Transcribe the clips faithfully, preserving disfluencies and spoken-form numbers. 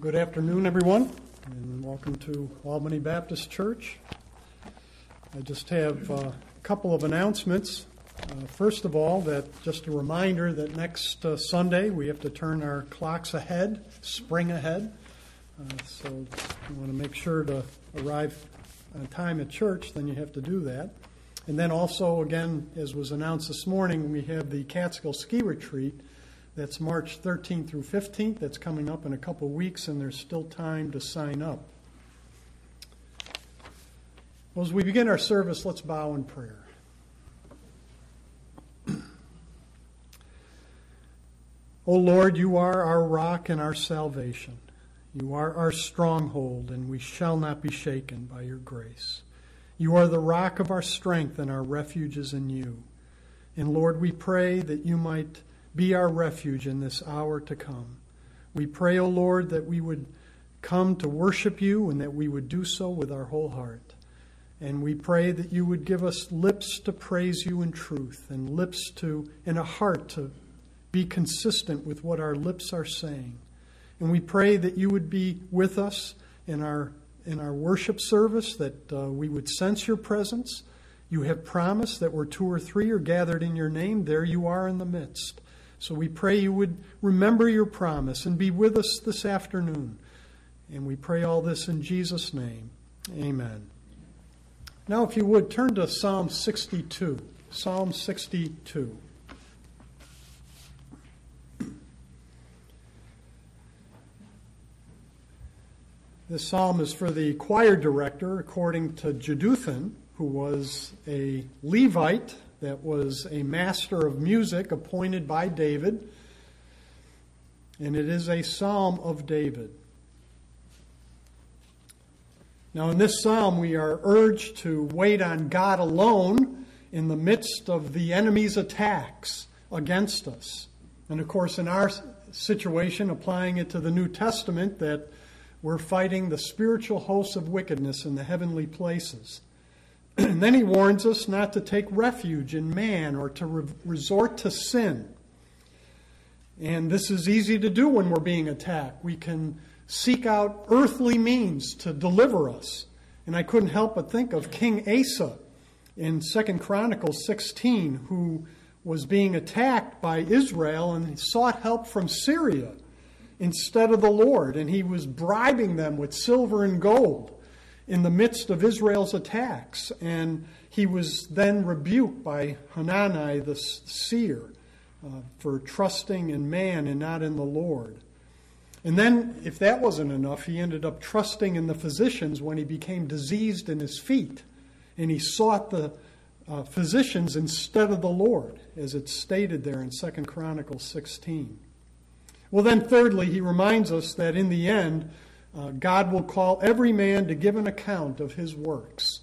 Good afternoon, everyone, and welcome to Albany Baptist Church. I just have a couple of announcements. Uh, first of all, that just a reminder that next uh, Sunday we have to turn our clocks ahead, spring ahead. Uh, so if you want to make sure to arrive on time at church, then you have to do that. And then also, again, as was announced this morning, we have the Catskill Ski Retreat. That's March thirteenth through fifteenth. That's coming up in a couple of weeks, and there's still time to sign up. Well, as we begin our service, let's bow in prayer. O Lord, you are our rock and our salvation. You are our stronghold, and we shall not be shaken by your grace. You are the rock of our strength, and our refuge is in you. And Lord, we pray that you might be our refuge in this hour to come. We pray, O Lord, that we would come to worship you and that we would do so with our whole heart. And we pray that you would give us lips to praise you in truth and lips to, and a heart to be consistent with what our lips are saying. And we pray that you would be with us in our, in our worship service, that uh, we would sense your presence. You have promised that where two or three are gathered in your name, there you are in the midst. So we pray you would remember your promise and be with us this afternoon. And we pray all this in Jesus' name. Amen. Now, if you would, turn to Psalm sixty-two. Psalm sixty-two. This psalm is for the choir director, according to Jeduthun, who was a Levite that was a master of music appointed by David. And it is a psalm of David. Now, in this psalm, we are urged to wait on God alone in the midst of the enemy's attacks against us. And, of course, in our situation, applying it to the New Testament, that we're fighting the spiritual hosts of wickedness in the heavenly places. And then he warns us not to take refuge in man or to re- resort to sin. And this is easy to do when we're being attacked. We can seek out earthly means to deliver us. And I couldn't help but think of King Asa in Second Chronicles sixteen, who was being attacked by Israel and sought help from Syria instead of the Lord. And he was bribing them with silver and gold in the midst of Israel's attacks, and he was then rebuked by Hanani the seer uh, for trusting in man and not in the Lord. And then, if that wasn't enough, he ended up trusting in the physicians when he became diseased in his feet, and he sought the uh, physicians instead of the Lord, as it's stated there in Second Chronicles sixteen. Well, then thirdly, he reminds us that in the end, Uh, God will call every man to give an account of his works.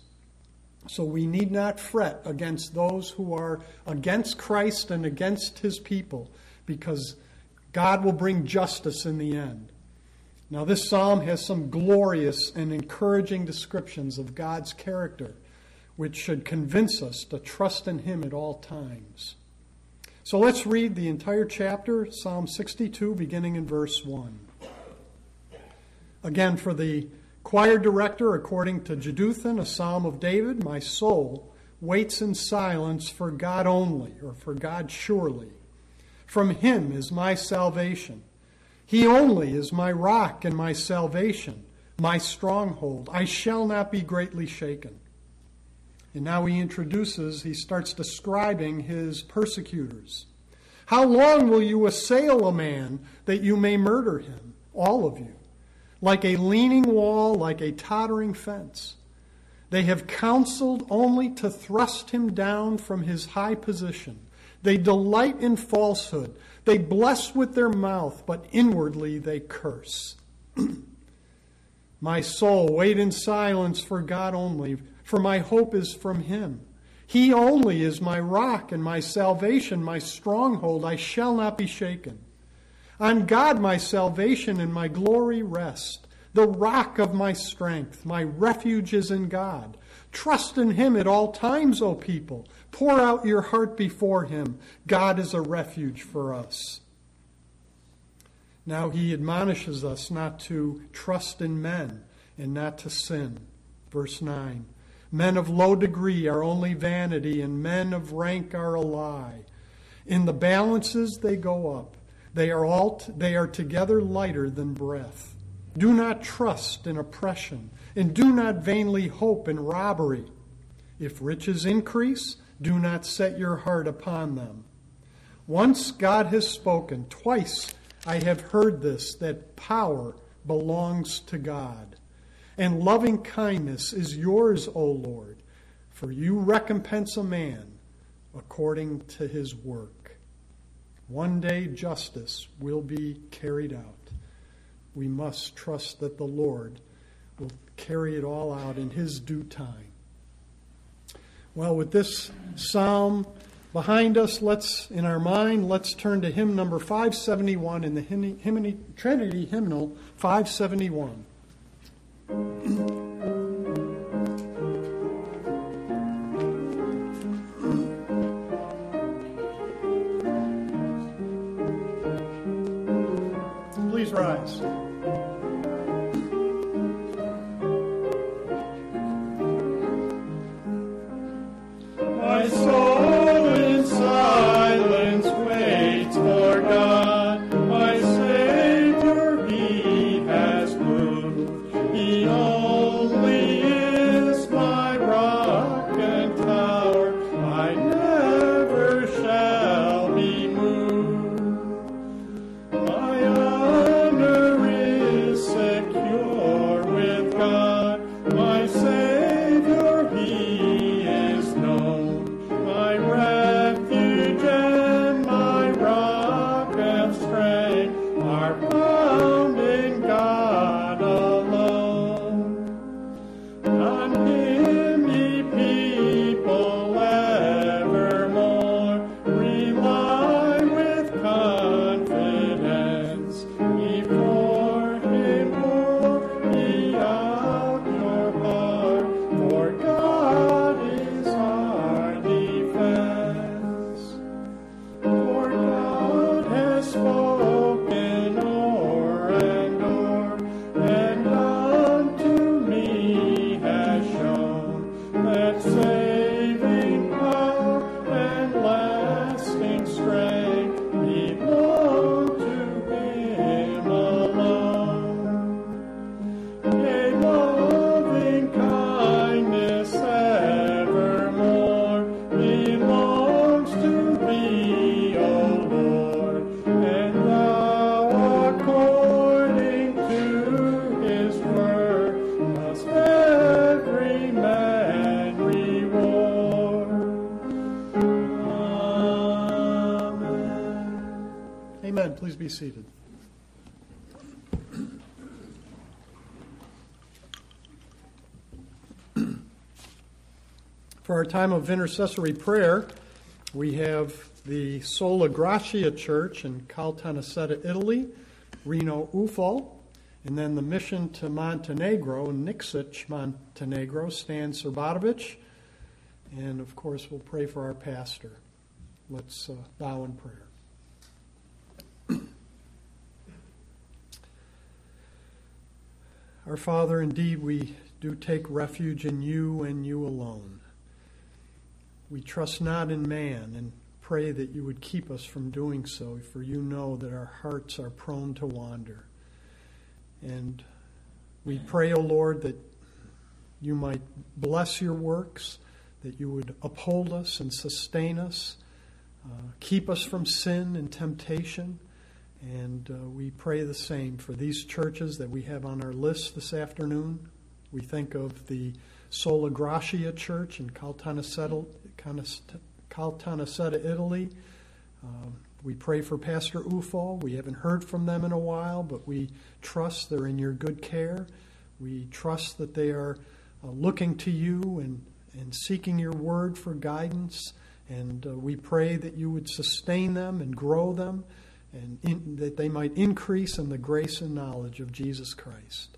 So we need not fret against those who are against Christ and against his people, because God will bring justice in the end. Now, this psalm has some glorious and encouraging descriptions of God's character, which should convince us to trust in him at all times. So let's read the entire chapter, Psalm sixty-two, beginning in verse one. Again, for the choir director, according to Jeduthun, a psalm of David, my soul waits in silence for God only, or for God surely. From him is my salvation. He only is my rock and my salvation, my stronghold. I shall not be greatly shaken. And now he introduces, he starts describing his persecutors. How long will you assail a man that you may murder him, all of you? Like a leaning wall, like a tottering fence. They have counseled only to thrust him down from his high position. They delight in falsehood. They bless with their mouth, but inwardly they curse. My soul, wait in silence for God only, for my hope is from him. He only is my rock and my salvation, my stronghold. I shall not be shaken. On God my salvation and my glory rest, the rock of my strength, my refuge is in God. Trust in him at all times, O people. Pour out your heart before him. God is a refuge for us. Now he admonishes us not to trust in men and not to sin. Verse nine, men of low degree are only vanity, and men of rank are a lie. In the balances they go up. They are all t- they are together lighter than breath. Do not trust in oppression, and do not vainly hope in robbery. If riches increase, do not set your heart upon them. Once God has spoken, twice I have heard this, that power belongs to God. And loving kindness is yours, O Lord, for you recompense a man according to his work. One day justice will be carried out. We must trust that the Lord will carry it all out in his due time. Well, with this psalm behind us, let's, in our mind, let's turn to hymn number five seventy-one in the hymn, hymn, Trinity Hymnal five seventy-one. Please rise. My soul in silence waits for God. My Savior, he has moved. He only is my rock and tower. I never shall be moved. My honor is secure with God. My Savior, he Be seated. For our time of intercessory prayer, we have the Sola Gratia Church in Caltanissetta, Italy, Reno Ufo, and then the mission to Montenegro, Niksic, Montenegro, Stan Zerbatovich, and of course we'll pray for our pastor. Let's uh, bow in prayer. Our Father, indeed, we do take refuge in you and you alone. We trust not in man and pray that you would keep us from doing so, for you know that our hearts are prone to wander. And we pray, O Lord, that you might bless your works, that you would uphold us and sustain us, uh, keep us from sin and temptation. And uh, we pray the same for these churches that we have on our list this afternoon. We think of the Sola Gratia Church in Caltanissetta, Caltanissetta Italy. Um, we pray for Pastor Ufo. We haven't heard from them in a while, but we trust they're in your good care. We trust that they are uh, looking to you and, and seeking your word for guidance. And uh, we pray that you would sustain them and grow them, and in, that they might increase in the grace and knowledge of Jesus Christ.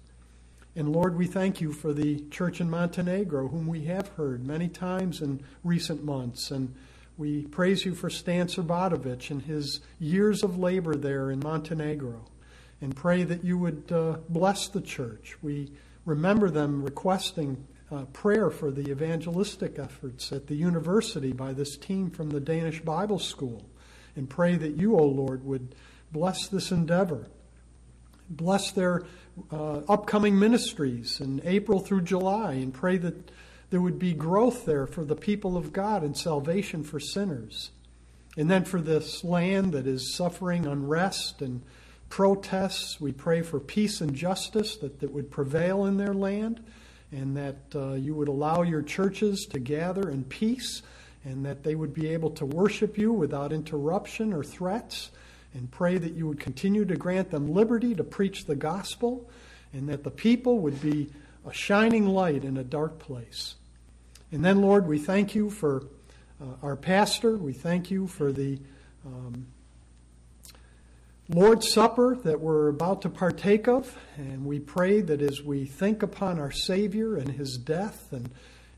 And Lord, we thank you for the church in Montenegro, whom we have heard many times in recent months. And we praise you for Stan Zerbatovich and his years of labor there in Montenegro. and pray that you would uh, bless the church. We remember them requesting uh, prayer for the evangelistic efforts at the university by this team from the Danish Bible School, and pray that you, O Lord, would bless this endeavor. Bless their uh, upcoming ministries in April through July, and pray that there would be growth there for the people of God and salvation for sinners. And then for this land that is suffering unrest and protests, we pray for peace and justice that, that would prevail in their land, and that uh, you would allow your churches to gather in peace, and that they would be able to worship you without interruption or threats, and pray that you would continue to grant them liberty to preach the gospel, and that the people would be a shining light in a dark place. And then, Lord, we thank you for uh, our pastor. We thank you for the um, Lord's Supper that we're about to partake of. And we pray that as we think upon our Savior and his death and,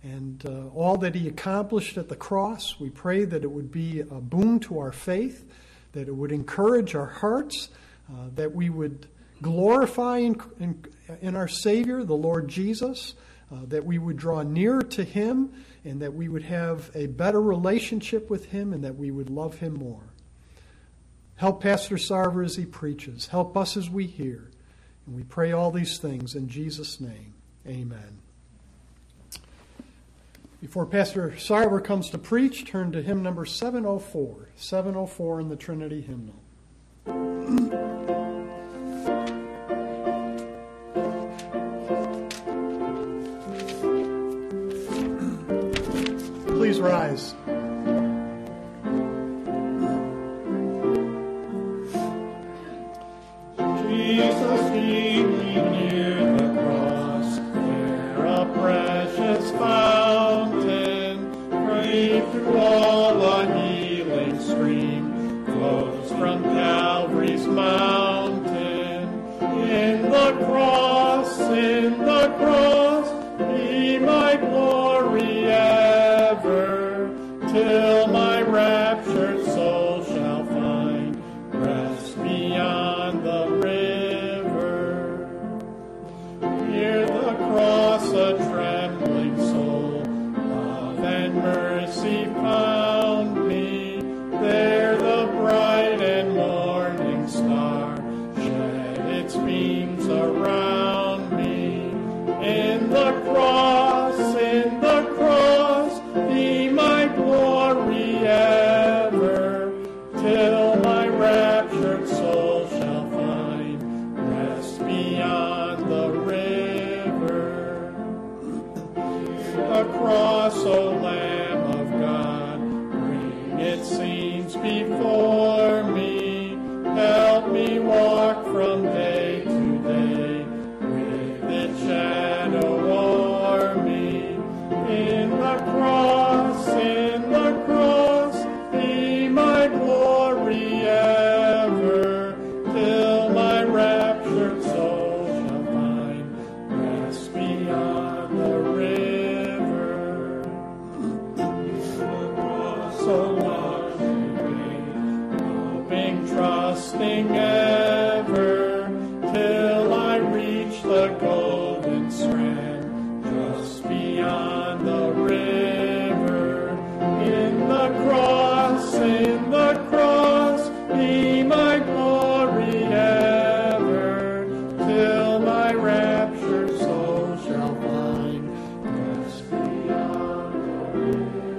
and uh, all that he accomplished at the cross, we pray that it would be a boon to our faith, that it would encourage our hearts, uh, that we would glorify in, in, in our Savior, the Lord Jesus, uh, that we would draw nearer to him, and that we would have a better relationship with him, and that we would love him more. Help Pastor Sarver as he preaches. Help us as we hear. And we pray all these things in Jesus' name. Amen. Before Pastor Sarver comes to preach, turn to hymn number seven oh four, seven oh four in the Trinity Hymnal. Please rise. Jesus, kneeling near the cross, there a precious fountain, free through all a healing stream, flows from Calvary's mountain. In the cross, in the cross, be my glory ever, till my raptured soul shall find rest beyond the river. Near the cross a trembling soul, love and mercy found me, there the bright and morning star shed its beams around me. In the cross, in the cross, be my glory ever, till my raptured soul shall find rest beyond the river. The cross, O Lamb of God, bring its scenes before me, help me walk from day to day with its shadow o'er me. In the cross, in the cross, be my glory ever, till my raptured soul shall find rest beyond the river. The cross, O loving faith, hoping, trusting ever, till I reach the golden strand just beyond the river. In the cross, in the cross, be my glory ever, till my raptured soul shall find rest beyond the river.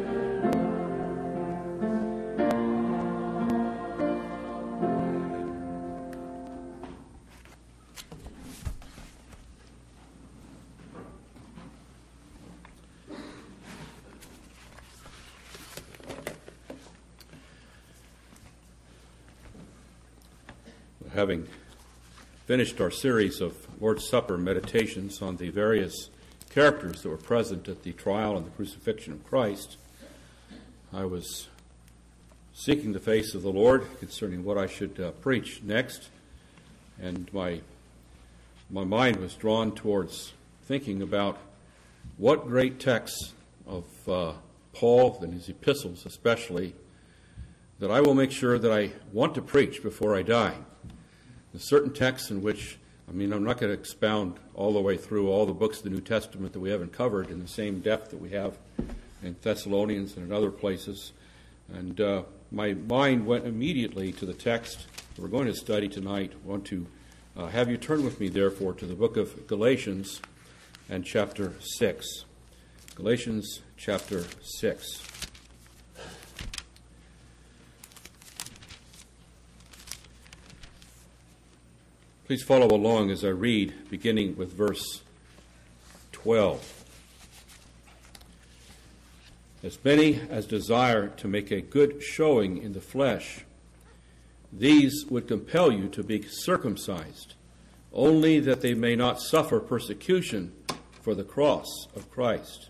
Having finished our series of Lord's Supper meditations on the various characters that were present at the trial and the crucifixion of Christ, I was seeking the face of the Lord concerning what I should uh, preach next, and my, my mind was drawn towards thinking about what great texts of uh, Paul and his epistles especially that I will make sure that I want to preach before I die. There's certain texts in which, I mean, I'm not going to expound all the way through all the books of the New Testament that we haven't covered in the same depth that we have in Thessalonians and in other places. And uh, my mind went immediately to the text that we're going to study tonight. I want to uh, have you turn with me, therefore, to the book of Galatians and chapter six. Galatians chapter six. Please follow along as I read, beginning with verse twelve. As many as desire to make a good showing in the flesh, these would compel you to be circumcised, only that they may not suffer persecution for the cross of Christ.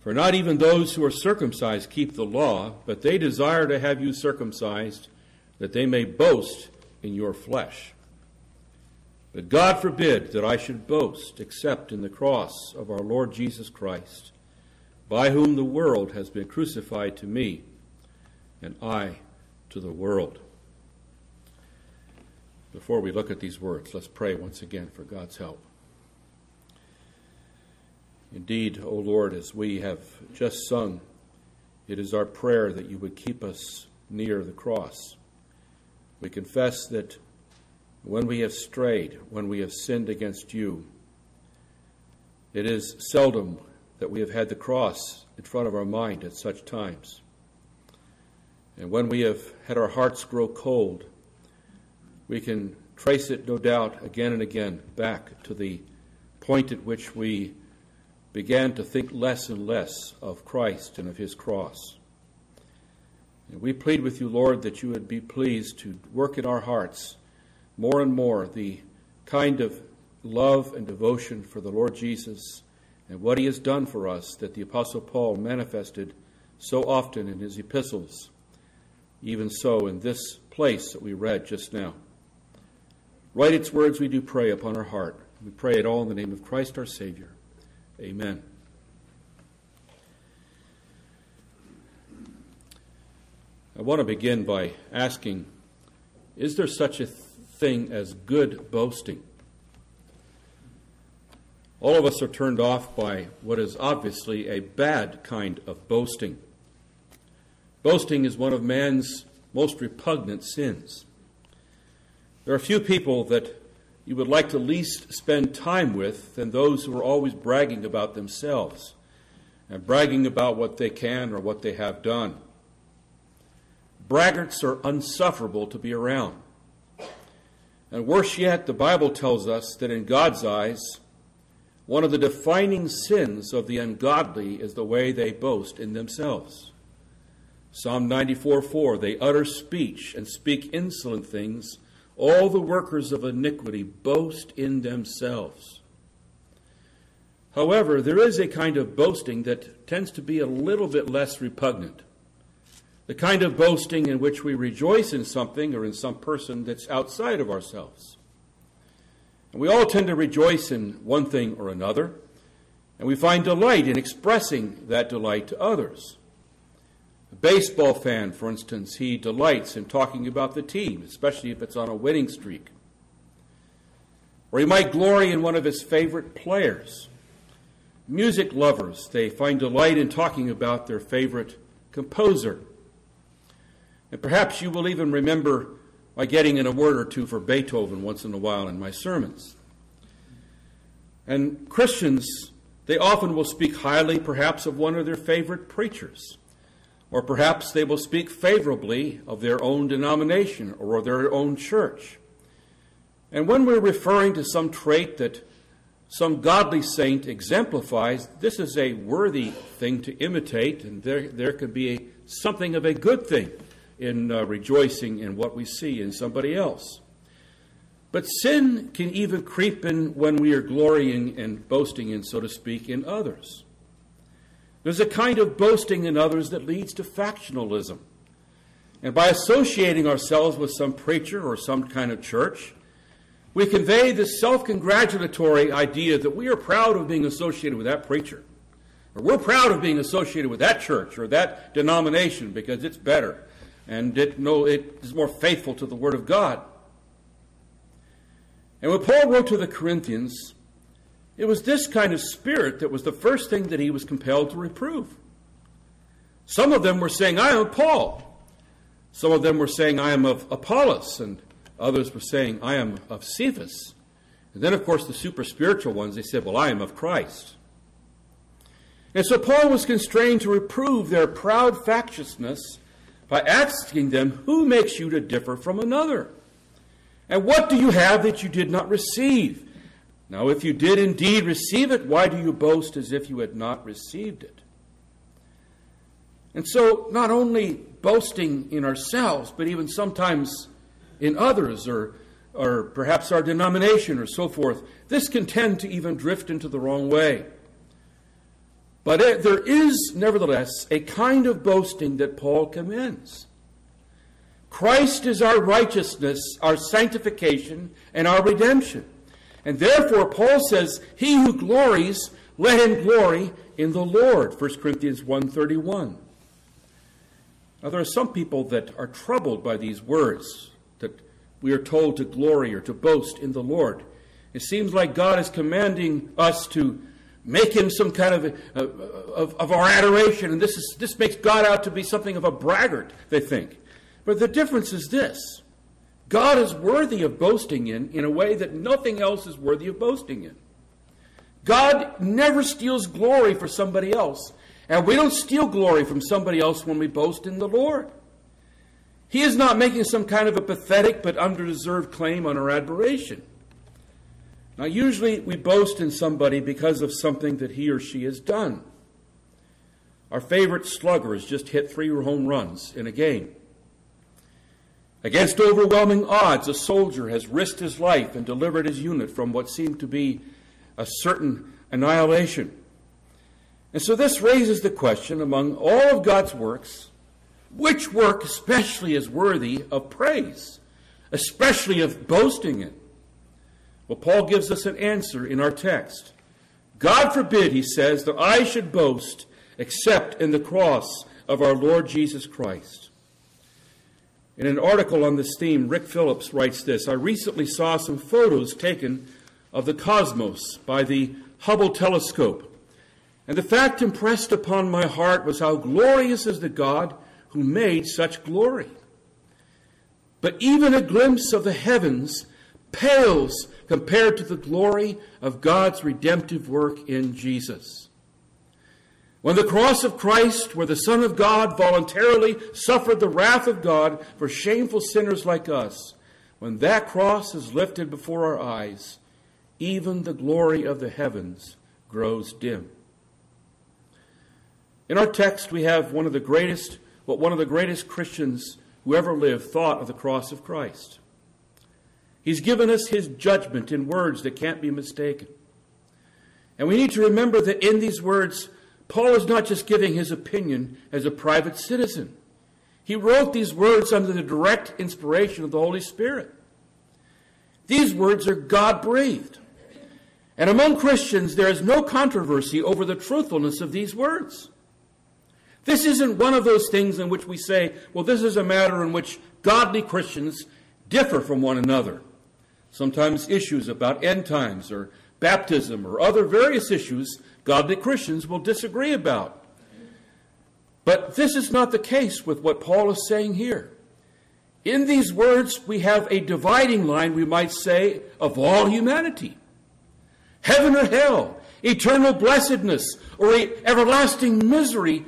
For not even those who are circumcised keep the law, but they desire to have you circumcised, that they may boast in your flesh. But God forbid that I should boast except in the cross of our Lord Jesus Christ, by whom the world has been crucified to me, and I to the world. Before we look at these words, let's pray once again for God's help. Indeed, O Lord, as we have just sung, it is our prayer that you would keep us near the cross. We confess that when we have strayed, when we have sinned against you, it is seldom that we have had the cross in front of our mind at such times. And when we have had our hearts grow cold, we can trace it, no doubt, again and again back to the point at which we began to think less and less of Christ and of his cross. And we plead with you, Lord, that you would be pleased to work in our hearts more and more the kind of love and devotion for the Lord Jesus and what he has done for us that the Apostle Paul manifested so often in his epistles, even so in this place that we read just now. Write its words, we do pray, upon our heart. We pray it all in the name of Christ our Savior. Amen. I want to begin by asking, is there such a thing Thing as good boasting? All of us are turned off by what is obviously a bad kind of boasting. Boasting is one of man's most repugnant sins. There are few people that you would like to least spend time with than those who are always bragging about themselves and bragging about what they can or what they have done. Braggarts are insufferable to be around. And worse yet, the Bible tells us that in God's eyes, one of the defining sins of the ungodly is the way they boast in themselves. Psalm ninety-four four, they utter speech and speak insolent things. All the workers of iniquity boast in themselves. However, there is a kind of boasting that tends to be a little bit less repugnant. The kind of boasting in which we rejoice in something or in some person that's outside of ourselves. And we all tend to rejoice in one thing or another, and we find delight in expressing that delight to others. A baseball fan, for instance, he delights in talking about the team, especially if it's on a winning streak. Or he might glory in one of his favorite players. Music lovers, they find delight in talking about their favorite composer. And perhaps you will even remember my getting in a word or two for Beethoven once in a while in my sermons. And Christians, they often will speak highly perhaps of one of their favorite preachers, or perhaps they will speak favorably of their own denomination or their own church. And when we're referring to some trait that some godly saint exemplifies, this is a worthy thing to imitate, and there, there could be a, something of a good thing in uh, rejoicing in what we see in somebody else. But sin can even creep in when we are glorying and boasting in, so to speak, in others. There's a kind of boasting in others that leads to factionalism. And by associating ourselves with some preacher or some kind of church, we convey this self-congratulatory idea that we are proud of being associated with that preacher, or we're proud of being associated with that church or that denomination because it's better. And it, no, it is more faithful to the Word of God. And when Paul wrote to the Corinthians, it was this kind of spirit that was the first thing that he was compelled to reprove. Some of them were saying, I am Paul. Some of them were saying, I am of Apollos. And others were saying, I am of Cephas. And then, of course, the super spiritual ones, they said, well, I am of Christ. And so Paul was constrained to reprove their proud factiousness by asking them, who makes you to differ from another? And what do you have that you did not receive? Now, if you did indeed receive it, why do you boast as if you had not received it? And so, not only boasting in ourselves, but even sometimes in others, or, or perhaps our denomination, or so forth, this can tend to even drift into the wrong way. But it, there is, nevertheless, a kind of boasting that Paul commends. Christ is our righteousness, our sanctification, and our redemption. And therefore, Paul says, he who glories, let him glory in the Lord, First Corinthians one thirty-one. Now, there are some people that are troubled by these words, that we are told to glory or to boast in the Lord. It seems like God is commanding us to make him some kind of, uh, of, of our adoration, and this, is, this makes God out to be something of a braggart, they think. But the difference is this. God is worthy of boasting in, in a way that nothing else is worthy of boasting in. God never steals glory for somebody else, and we don't steal glory from somebody else when we boast in the Lord. He is not making some kind of a pathetic but undeserved claim on our admiration. Now, usually we boast in somebody because of something that he or she has done. Our favorite slugger has just hit three home runs in a game. Against overwhelming odds, a soldier has risked his life and delivered his unit from what seemed to be a certain annihilation. And so this raises the question, among all of God's works, which work especially is worthy of praise, especially of boasting in? Well, Paul gives us an answer in our text. God forbid, he says, that I should boast except in the cross of our Lord Jesus Christ. In an article on this theme, Rick Phillips writes this: I recently saw some photos taken of the cosmos by the Hubble telescope, and the fact impressed upon my heart was how glorious is the God who made such glory. But even a glimpse of the heavens pales compared to the glory of God's redemptive work in Jesus. When the cross of Christ, where the Son of God voluntarily suffered the wrath of God for shameful sinners like us, when that cross is lifted before our eyes, even the glory of the heavens grows dim. In our text, we have one of the greatest, what one of the greatest Christians who ever lived thought of the cross of Christ. He's given us his judgment in words that can't be mistaken. And we need to remember that in these words, Paul is not just giving his opinion as a private citizen. He wrote these words under the direct inspiration of the Holy Spirit. These words are God-breathed. And among Christians, there is no controversy over the truthfulness of these words. This isn't one of those things in which we say, well, this is a matter in which godly Christians differ from one another. Sometimes issues about end times or baptism or other various issues godly Christians will disagree about. But this is not the case with what Paul is saying here. In these words, we have a dividing line, we might say, of all humanity. Heaven or hell, eternal blessedness, or everlasting misery,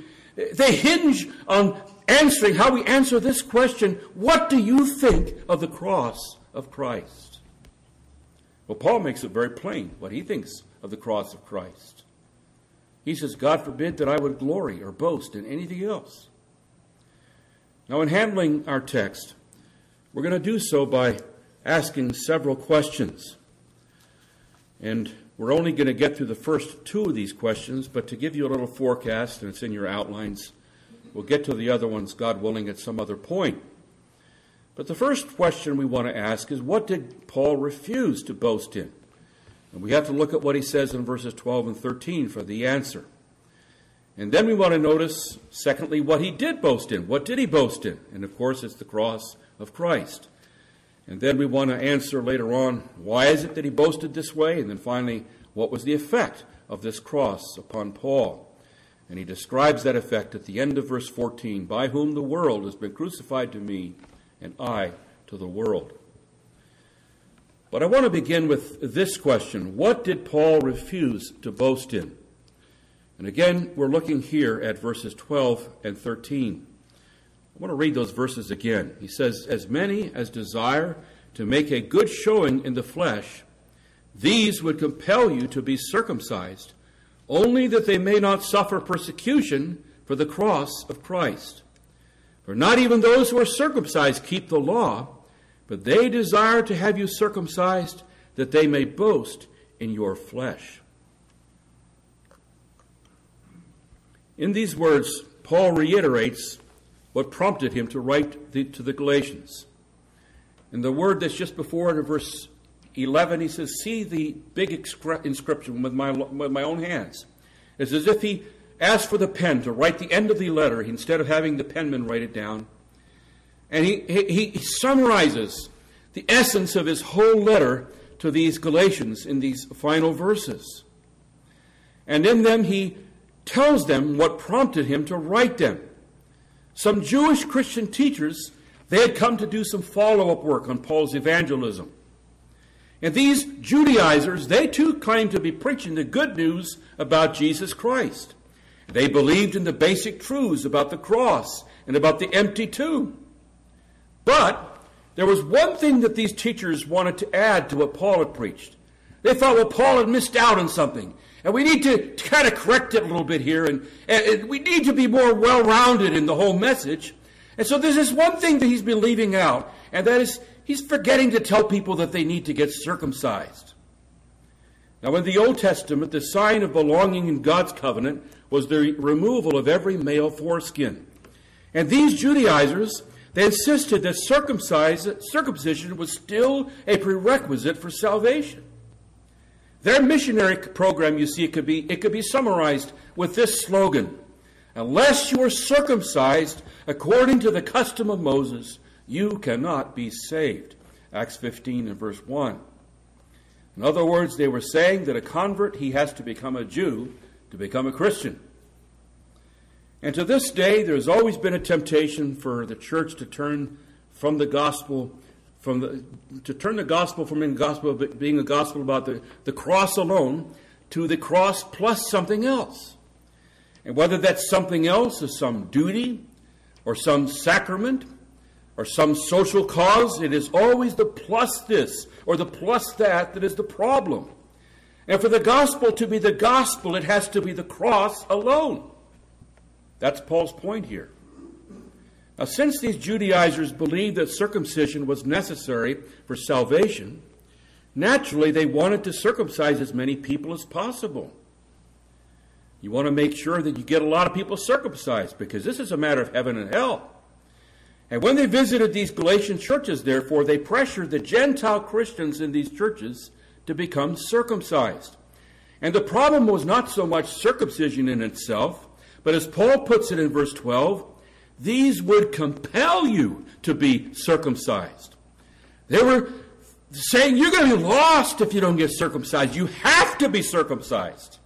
they hinge on answering how we answer this question: what do you think of the cross of Christ? Well, Paul makes it very plain what he thinks of the cross of Christ. He says, God forbid that I would glory or boast in anything else. Now, in handling our text, we're going to do so by asking several questions. And we're only going to get through the first two of these questions, but to give you a little forecast, and it's in your outlines, we'll get to the other ones, God willing, at some other point. But the first question we want to ask is, what did Paul refuse to boast in? And we have to look at what he says in verses twelve and thirteen for the answer. And then we want to notice, secondly, what he did boast in. What did he boast in? And, of course, it's the cross of Christ. And then we want to answer later on, why is it that he boasted this way? And then finally, what was the effect of this cross upon Paul? And he describes that effect at the end of verse fourteen, by whom the world has been crucified to me, and I to the world. But I want to begin with this question. What did Paul refuse to boast in? And again, we're looking here at verses twelve and thirteen. I want to read those verses again. He says, as many as desire to make a good showing in the flesh, these would compel you to be circumcised, only that they may not suffer persecution for the cross of Christ. For not even those who are circumcised keep the law, but they desire to have you circumcised, that they may boast in your flesh. In these words, Paul reiterates what prompted him to write the, to the Galatians. In the word that's just before it, in verse eleven, he says, see the big inscription with my, with my own hands. It's as if he asked for the pen to write the end of the letter instead of having the penman write it down. And he, he, he summarizes the essence of his whole letter to these Galatians in these final verses. And in them he tells them what prompted him to write them. Some Jewish Christian teachers, they had come to do some follow-up work on Paul's evangelism. And these Judaizers, they too claimed to be preaching the good news about Jesus Christ. They believed in the basic truths about the cross and about the empty tomb. But there was one thing that these teachers wanted to add to what Paul had preached. They thought, well, Paul had missed out on something, and we need to kind of correct it a little bit here, and, and we need to be more well-rounded in the whole message. And so there's this one thing that he's been leaving out, and that is he's forgetting to tell people that they need to get circumcised. Now, in the Old Testament, the sign of belonging in God's covenant was the removal of every male foreskin. And these Judaizers, they insisted that circumcision was still a prerequisite for salvation. Their missionary program, you see, it could be, it could be summarized with this slogan: unless you are circumcised according to the custom of Moses, you cannot be saved. Acts fifteen and verse one. In other words, they were saying that a convert, he has to become a Jew to become a Christian. And to this day, there's always been a temptation for the church to turn from the gospel From the, to turn the gospel from being a gospel, being a gospel about the, the cross alone to the cross plus something else. And whether that something else is some duty or some sacrament or some social cause, it is always the plus this or the plus that that is the problem. And for the gospel to be the gospel, it has to be the cross alone. That's Paul's point here. Now, since these Judaizers believed that circumcision was necessary for salvation, naturally they wanted to circumcise as many people as possible. You want to make sure that you get a lot of people circumcised, because this is a matter of heaven and hell. And when they visited these Galatian churches, therefore, they pressured the Gentile Christians in these churches to become circumcised. And the problem was not so much circumcision in itself, but as Paul puts it in verse twelve, these would compel you to be circumcised. They were saying, you're going to be lost if you don't get circumcised. You have to be circumcised.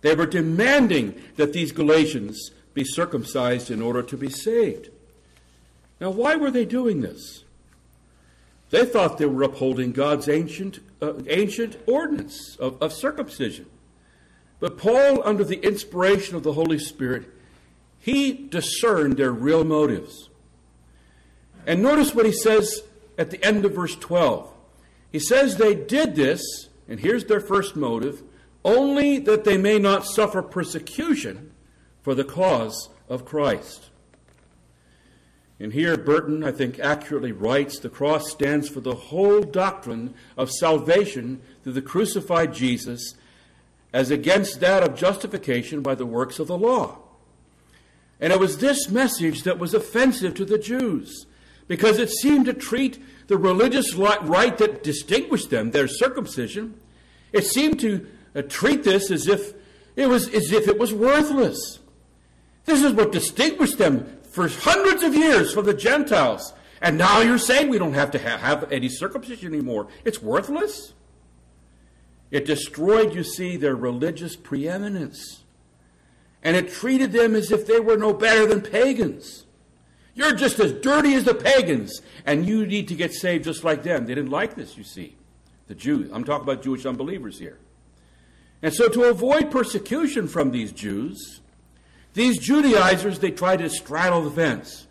They were demanding that these Galatians be circumcised in order to be saved. Now, why were they doing this? They thought they were upholding God's ancient, uh, ancient ordinance of, of circumcision. But Paul, under the inspiration of the Holy Spirit, he discerned their real motives. And notice what he says at the end of verse twelve. He says they did this, and here's their first motive, only that they may not suffer persecution for the cause of Christ. And here Burton, I think, accurately writes, the cross stands for the whole doctrine of salvation through the crucified Jesus, as against that of justification by the works of the law. And it was this message that was offensive to the Jews, because it seemed to treat the religious rite that distinguished them, their circumcision, it seemed to treat this as if it was as if it was worthless. This is what distinguished them for hundreds of years from the Gentiles. And now you're saying we don't have to have, have any circumcision anymore. It's worthless. It destroyed, you see, their religious preeminence. And it treated them as if they were no better than pagans. You're just as dirty as the pagans, and you need to get saved just like them. They didn't like this, you see. The Jews. I'm talking about Jewish unbelievers here. And so to avoid persecution from these Jews, these Judaizers, they tried to straddle the fence.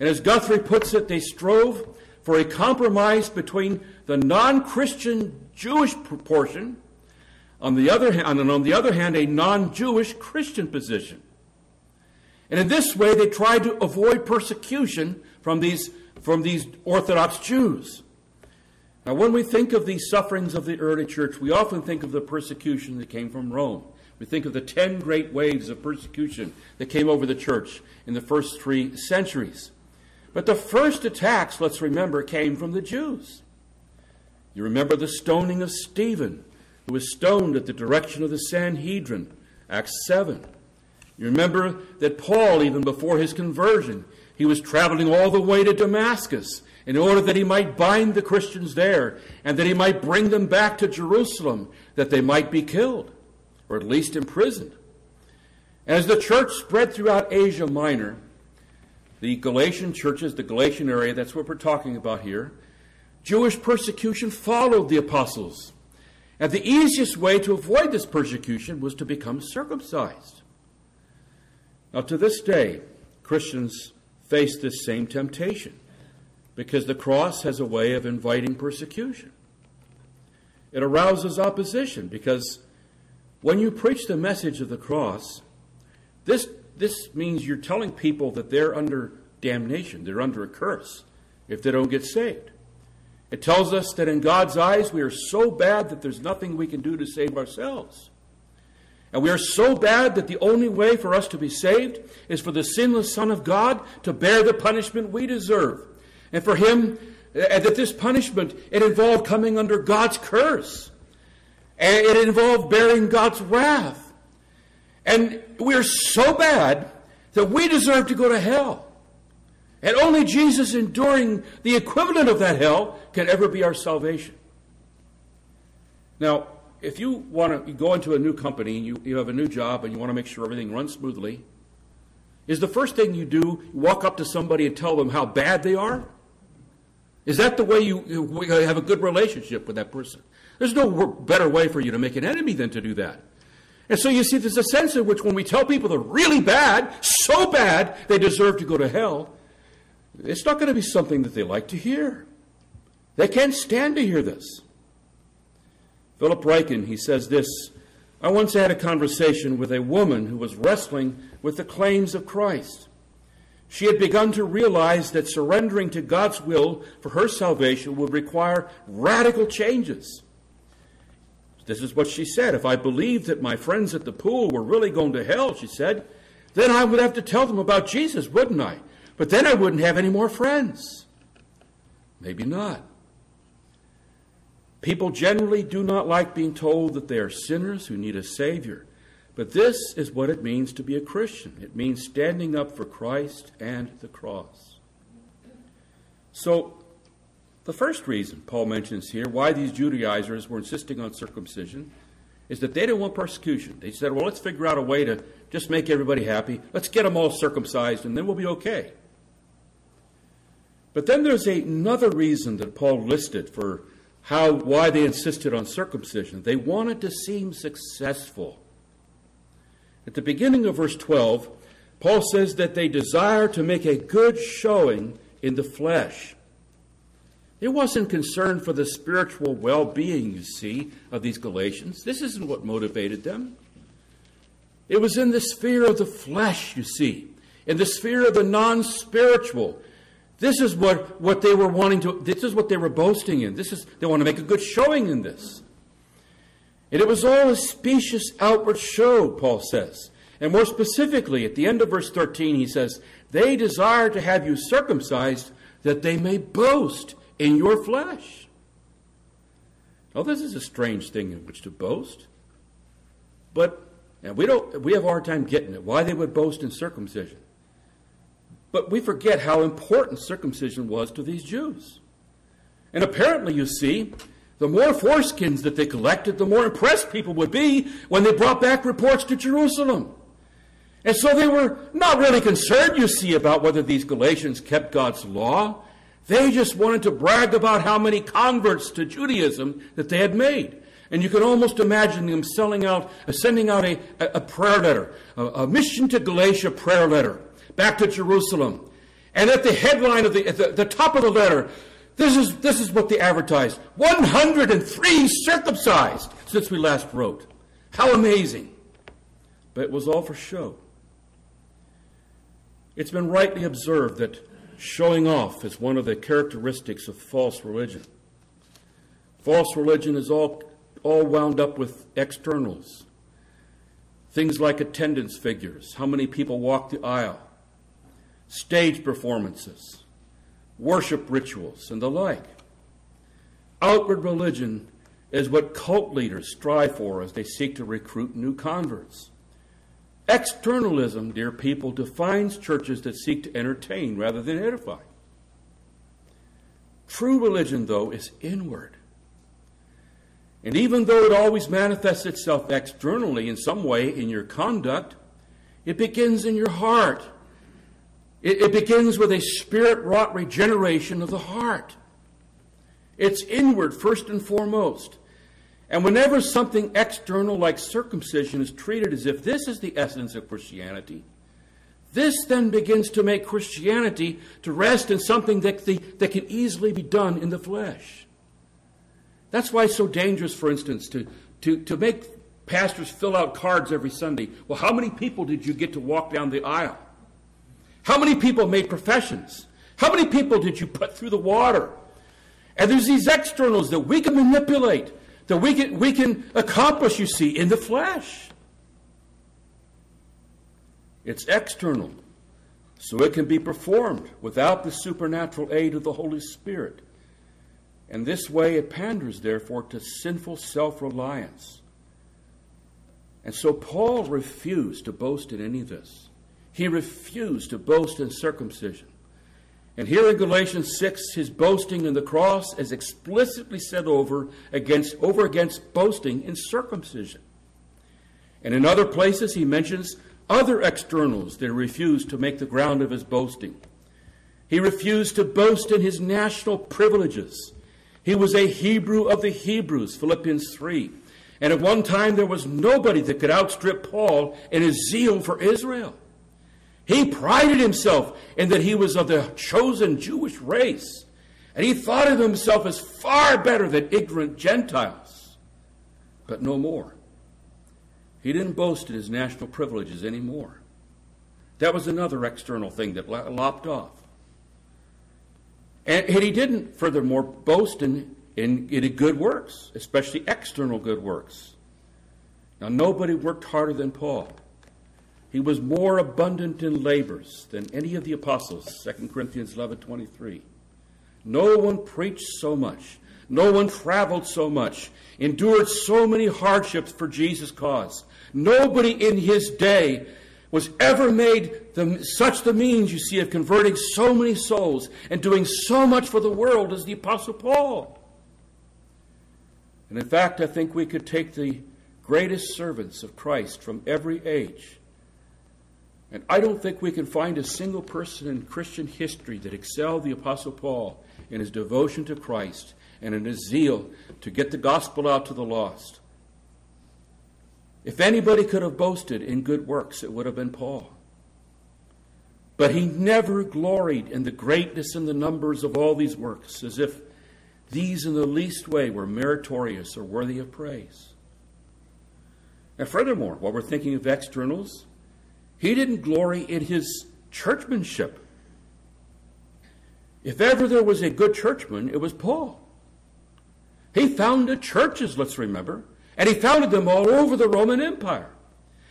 And as Guthrie puts it, they strove for a compromise between the non-Christian Jewish proportion, on the other hand, and on the other hand, a non-Jewish Christian position. And in this way, they tried to avoid persecution from these, from these Orthodox Jews. Now, when we think of the sufferings of the early church, we often think of the persecution that came from Rome. We think of the ten great waves of persecution that came over the church in the first three centuries. But the first attacks, let's remember, came from the Jews. You remember the stoning of Stephen, who was stoned at the direction of the Sanhedrin, Acts seven. You remember that Paul, even before his conversion, he was traveling all the way to Damascus in order that he might bind the Christians there and that he might bring them back to Jerusalem, that they might be killed or at least imprisoned. As the church spread throughout Asia Minor, the Galatian churches, the Galatian area, that's what we're talking about here, Jewish persecution followed the apostles. And the easiest way to avoid this persecution was to become circumcised. Now, to this day, Christians face this same temptation because the cross has a way of inviting persecution. It arouses opposition because when you preach the message of the cross, this, this means you're telling people that they're under damnation, they're under a curse if they don't get saved. It tells us that in God's eyes we are so bad that there's nothing we can do to save ourselves. And we are so bad that the only way for us to be saved is for the sinless Son of God to bear the punishment we deserve. And for him, and that this punishment, it involved coming under God's curse. And it involved bearing God's wrath. And we are so bad that we deserve to go to hell. And only Jesus enduring the equivalent of that hell can ever be our salvation. Now, if you want to go into a new company, and you, you have a new job, and you want to make sure everything runs smoothly, is the first thing you do, walk up to somebody and tell them how bad they are? Is that the way you, you have a good relationship with that person? There's no better way for you to make an enemy than to do that. And so you see, there's a sense in which when we tell people they're really bad, so bad, they deserve to go to hell, it's not going to be something that they like to hear. They can't stand to hear this. Philip Ryken, he says this, I once had a conversation with a woman who was wrestling with the claims of Christ. She had begun to realize that surrendering to God's will for her salvation would require radical changes. This is what she said. If I believed that my friends at the pool were really going to hell, she said, then I would have to tell them about Jesus, wouldn't I? But then I wouldn't have any more friends. Maybe not. People generally do not like being told that they are sinners who need a Savior. But this is what it means to be a Christian. It means standing up for Christ and the cross. So, the first reason Paul mentions here why these Judaizers were insisting on circumcision is that they didn't want persecution. They said, well, let's figure out a way to just make everybody happy. Let's get them all circumcised and then we'll be okay. But then there's another reason that Paul listed for how why they insisted on circumcision. They wanted to seem successful. At the beginning of verse twelve, Paul says that they desire to make a good showing in the flesh. He wasn't concerned for the spiritual well-being, you see, of these Galatians. This isn't what motivated them. It was in the sphere of the flesh, you see, in the sphere of the non-spiritual. This is what, what they were wanting to, this is what they were boasting in. This is, they want to make a good showing in this. And it was all a specious outward show, Paul says. And more specifically, at the end of verse thirteen, he says, they desire to have you circumcised that they may boast in your flesh. Now, this is a strange thing in which to boast. But, and we don't, we have a hard time getting it, why they would boast in circumcision. But we forget how important circumcision was to these Jews. And apparently, you see, the more foreskins that they collected, the more impressed people would be when they brought back reports to Jerusalem. And so they were not really concerned, you see, about whether these Galatians kept God's law. They just wanted to brag about how many converts to Judaism that they had made. And you can almost imagine them selling out, uh, sending out a, a, a prayer letter, a, a Mission to Galatia prayer letter, back to Jerusalem. And at the headline, of the, at the, the top of the letter, this is, this is what they advertised. one hundred three circumcised since we last wrote. How amazing. But it was all for show. It's been rightly observed that showing off is one of the characteristics of false religion. False religion is all, all wound up with externals. Things like attendance figures, how many people walk the aisle, stage performances, worship rituals, and the like. Outward religion is what cult leaders strive for as they seek to recruit new converts. Externalism, dear people, defines churches that seek to entertain rather than edify. True religion, though, is inward. And even though it always manifests itself externally in some way in your conduct, it begins in your heart. It, it begins with a spirit-wrought regeneration of the heart. It's inward first and foremost. And whenever something external like circumcision is treated as if this is the essence of Christianity, this then begins to make Christianity to rest in something that, the, that can easily be done in the flesh. That's why it's so dangerous, for instance, to, to, to make pastors fill out cards every Sunday. Well, how many people did you get to walk down the aisle? How many people made professions? How many people did you put through the water? And there's these externals that we can manipulate, that we can, we can accomplish, you see, in the flesh. It's external, so it can be performed without the supernatural aid of the Holy Spirit. And this way it panders, therefore, to sinful self-reliance. And so Paul refused to boast in any of this. He refused to boast in circumcision. And here in Galatians six, his boasting in the cross is explicitly set over against, over against boasting in circumcision. And in other places, he mentions other externals that refused to make the ground of his boasting. He refused to boast in his national privileges. He was a Hebrew of the Hebrews, Philippians three. And at one time, there was nobody that could outstrip Paul in his zeal for Israel. He prided himself in that he was of the chosen Jewish race, and he thought of himself as far better than ignorant Gentiles, but no more. He didn't boast in his national privileges anymore. That was another external thing that lopped off. And he didn't, furthermore, boast in, in, in good works, especially external good works. Now, nobody worked harder than Paul. He was more abundant in labors than any of the apostles, Second Corinthians eleven twenty-three. No one preached so much. No one traveled so much. Endured so many hardships for Jesus' cause. Nobody in his day was ever made the, such the means, you see, of converting so many souls and doing so much for the world as the Apostle Paul. And in fact, I think we could take the greatest servants of Christ from every age. And I don't think we can find a single person in Christian history that excelled the Apostle Paul in his devotion to Christ and in his zeal to get the gospel out to the lost. If anybody could have boasted in good works, it would have been Paul. But he never gloried in the greatness and the numbers of all these works, as if these in the least way were meritorious or worthy of praise. And furthermore, while we're thinking of externals, he didn't glory in his churchmanship. If ever there was a good churchman, it was Paul. He founded churches, let's remember, and he founded them all over the Roman Empire.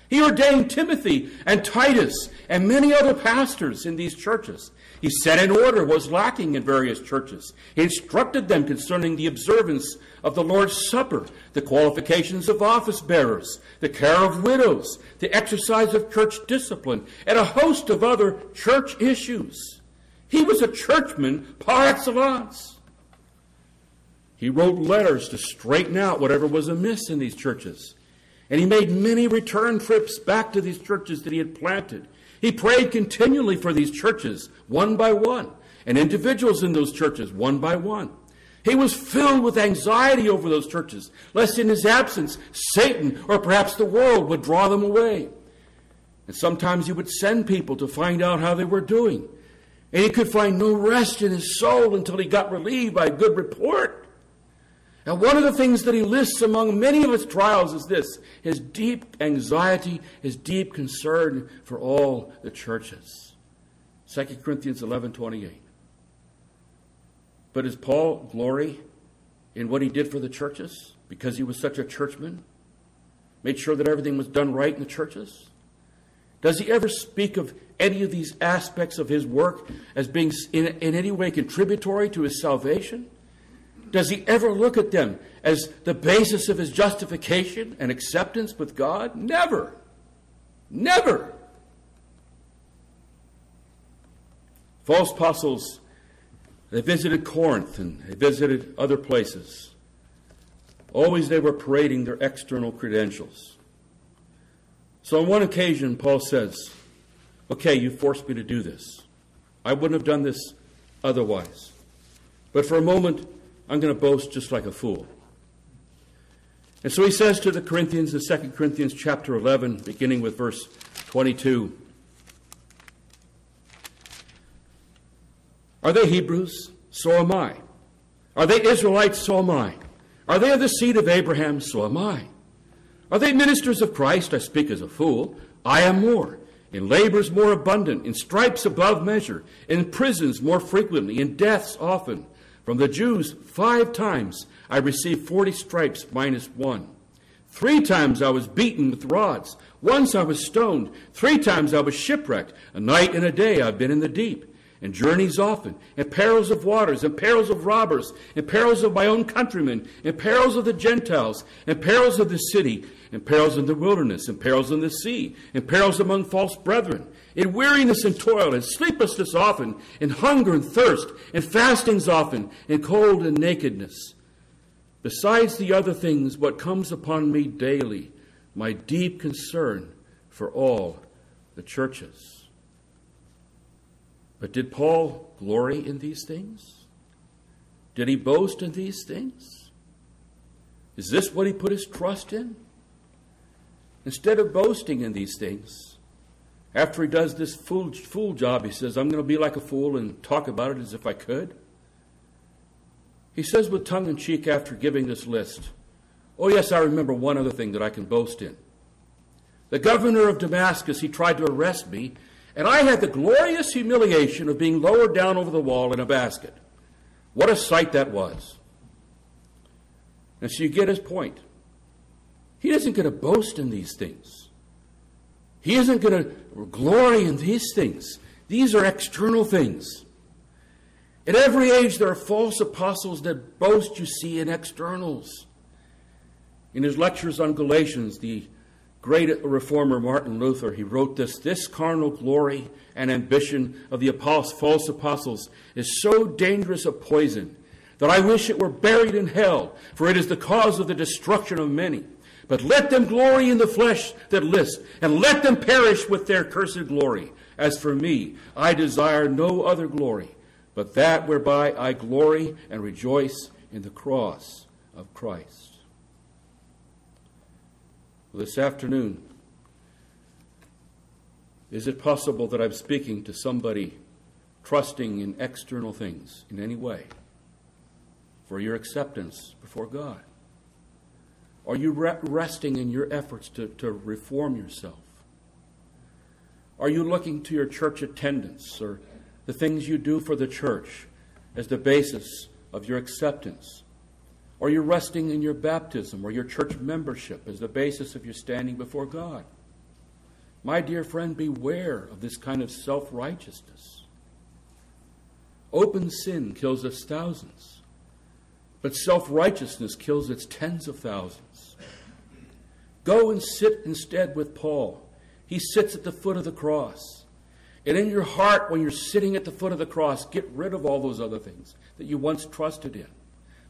He ordained Timothy and Titus and many other pastors in these churches. He set in order what was lacking in various churches. He instructed them concerning the observance of the Lord's Supper, the qualifications of office bearers, the care of widows, the exercise of church discipline, and a host of other church issues. He was a churchman par excellence. He wrote letters to straighten out whatever was amiss in these churches. And he made many return trips back to these churches that he had planted. He prayed continually for these churches, one by one, and individuals in those churches, one by one. He was filled with anxiety over those churches, lest in his absence, Satan or perhaps the world would draw them away. And sometimes he would send people to find out how they were doing. And he could find no rest in his soul until he got relieved by a good report. And one of the things that he lists among many of his trials is this, his deep anxiety, his deep concern for all the churches. Second Corinthians eleven twenty-eight. But is Paul glory in what he did for the churches because he was such a churchman? Made sure that everything was done right in the churches? Does he ever speak of any of these aspects of his work as being in, in any way contributory to his salvation? Does he ever look at them as the basis of his justification and acceptance with God? Never. Never. False apostles, they visited Corinth and they visited other places. Always they were parading their external credentials. So on one occasion, Paul says, okay, you forced me to do this. I wouldn't have done this otherwise. But for a moment, I'm going to boast just like a fool. And so he says to the Corinthians in Second Corinthians chapter eleven, beginning with verse twenty-two, are they Hebrews? So am I. Are they Israelites? So am I. Are they of the seed of Abraham? So am I. Are they ministers of Christ? I speak as a fool. I am more. In labors more abundant, in stripes above measure, in prisons more frequently, in deaths often. From the Jews, five times I received forty stripes minus one. Three times I was beaten with rods. Once I was stoned. Three times I was shipwrecked. A night and a day I've been in the deep. And journeys often, and perils of waters, and perils of robbers, and perils of my own countrymen, and perils of the Gentiles, and perils of the city, and perils in the wilderness, and perils in the sea, and perils among false brethren, in weariness and toil, and sleeplessness often, in hunger and thirst, and fastings often, in cold and nakedness. Besides the other things, what comes upon me daily, my deep concern for all the churches. But did Paul glory in these things? Did he boast in these things? Is this what he put his trust in? Instead of boasting in these things, after he does this fool, fool job, he says, I'm going to be like a fool and talk about it as if I could. He says with tongue in cheek after giving this list, oh yes, I remember one other thing that I can boast in. The governor of Damascus, he tried to arrest me, and I had the glorious humiliation of being lowered down over the wall in a basket. What a sight that was. And so you get his point. He isn't going to boast in these things. He isn't going to glory in these things. These are external things. In every age, there are false apostles that boast, you see, in externals. In his lectures on Galatians, the great reformer Martin Luther, he wrote this, this carnal glory and ambition of the false apostles is so dangerous a poison that I wish it were buried in hell, for it is the cause of the destruction of many. But let them glory in the flesh that list, and let them perish with their cursed glory. As for me, I desire no other glory, but that whereby I glory and rejoice in the cross of Christ. Well, this afternoon, is it possible that I'm speaking to somebody trusting in external things in any way for your acceptance before God? Are you re- resting in your efforts to, to reform yourself? Are you looking to your church attendance or the things you do for the church as the basis of your acceptance? Are you resting in your baptism or your church membership as the basis of your standing before God? My dear friend, beware of this kind of self-righteousness. Open sin kills its thousands, but self-righteousness kills its tens of thousands. Go and sit instead with Paul. He sits at the foot of the cross. And in your heart, when you're sitting at the foot of the cross, get rid of all those other things that you once trusted in.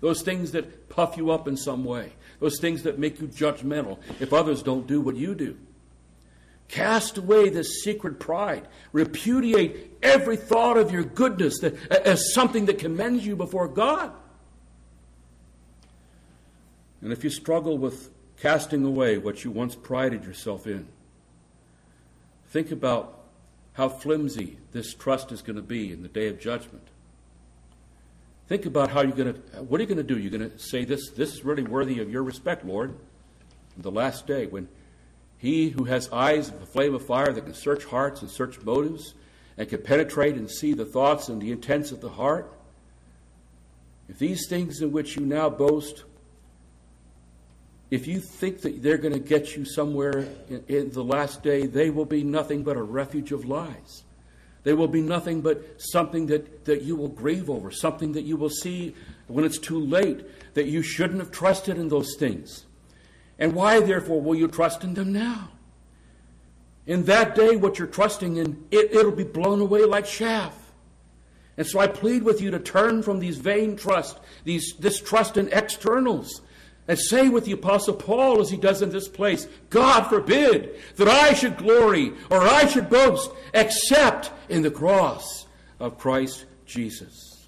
Those things that puff you up in some way. Those things that make you judgmental if others don't do what you do. Cast away this secret pride. Repudiate every thought of your goodness that, as something that commends you before God. And if you struggle with casting away what you once prided yourself in, think about how flimsy this trust is going to be in the day of judgment. Think about how you're going to, what are you going to do? You're going to say, this, this is really worthy of your respect, Lord. In the last day, when he who has eyes of the flame of fire that can search hearts and search motives and can penetrate and see the thoughts and the intents of the heart, if these things in which you now boast, if you think that they're going to get you somewhere in, in the last day, they will be nothing but a refuge of lies. They will be nothing but something that, that you will grieve over, something that you will see when it's too late, that you shouldn't have trusted in those things. And why, therefore, will you trust in them now? In that day, what you're trusting in, it, it'll be blown away like chaff. And so I plead with you to turn from these vain trusts, these, this trust in externals, and say with the Apostle Paul, as he does in this place, God forbid that I should glory or I should boast except in the cross of Christ Jesus.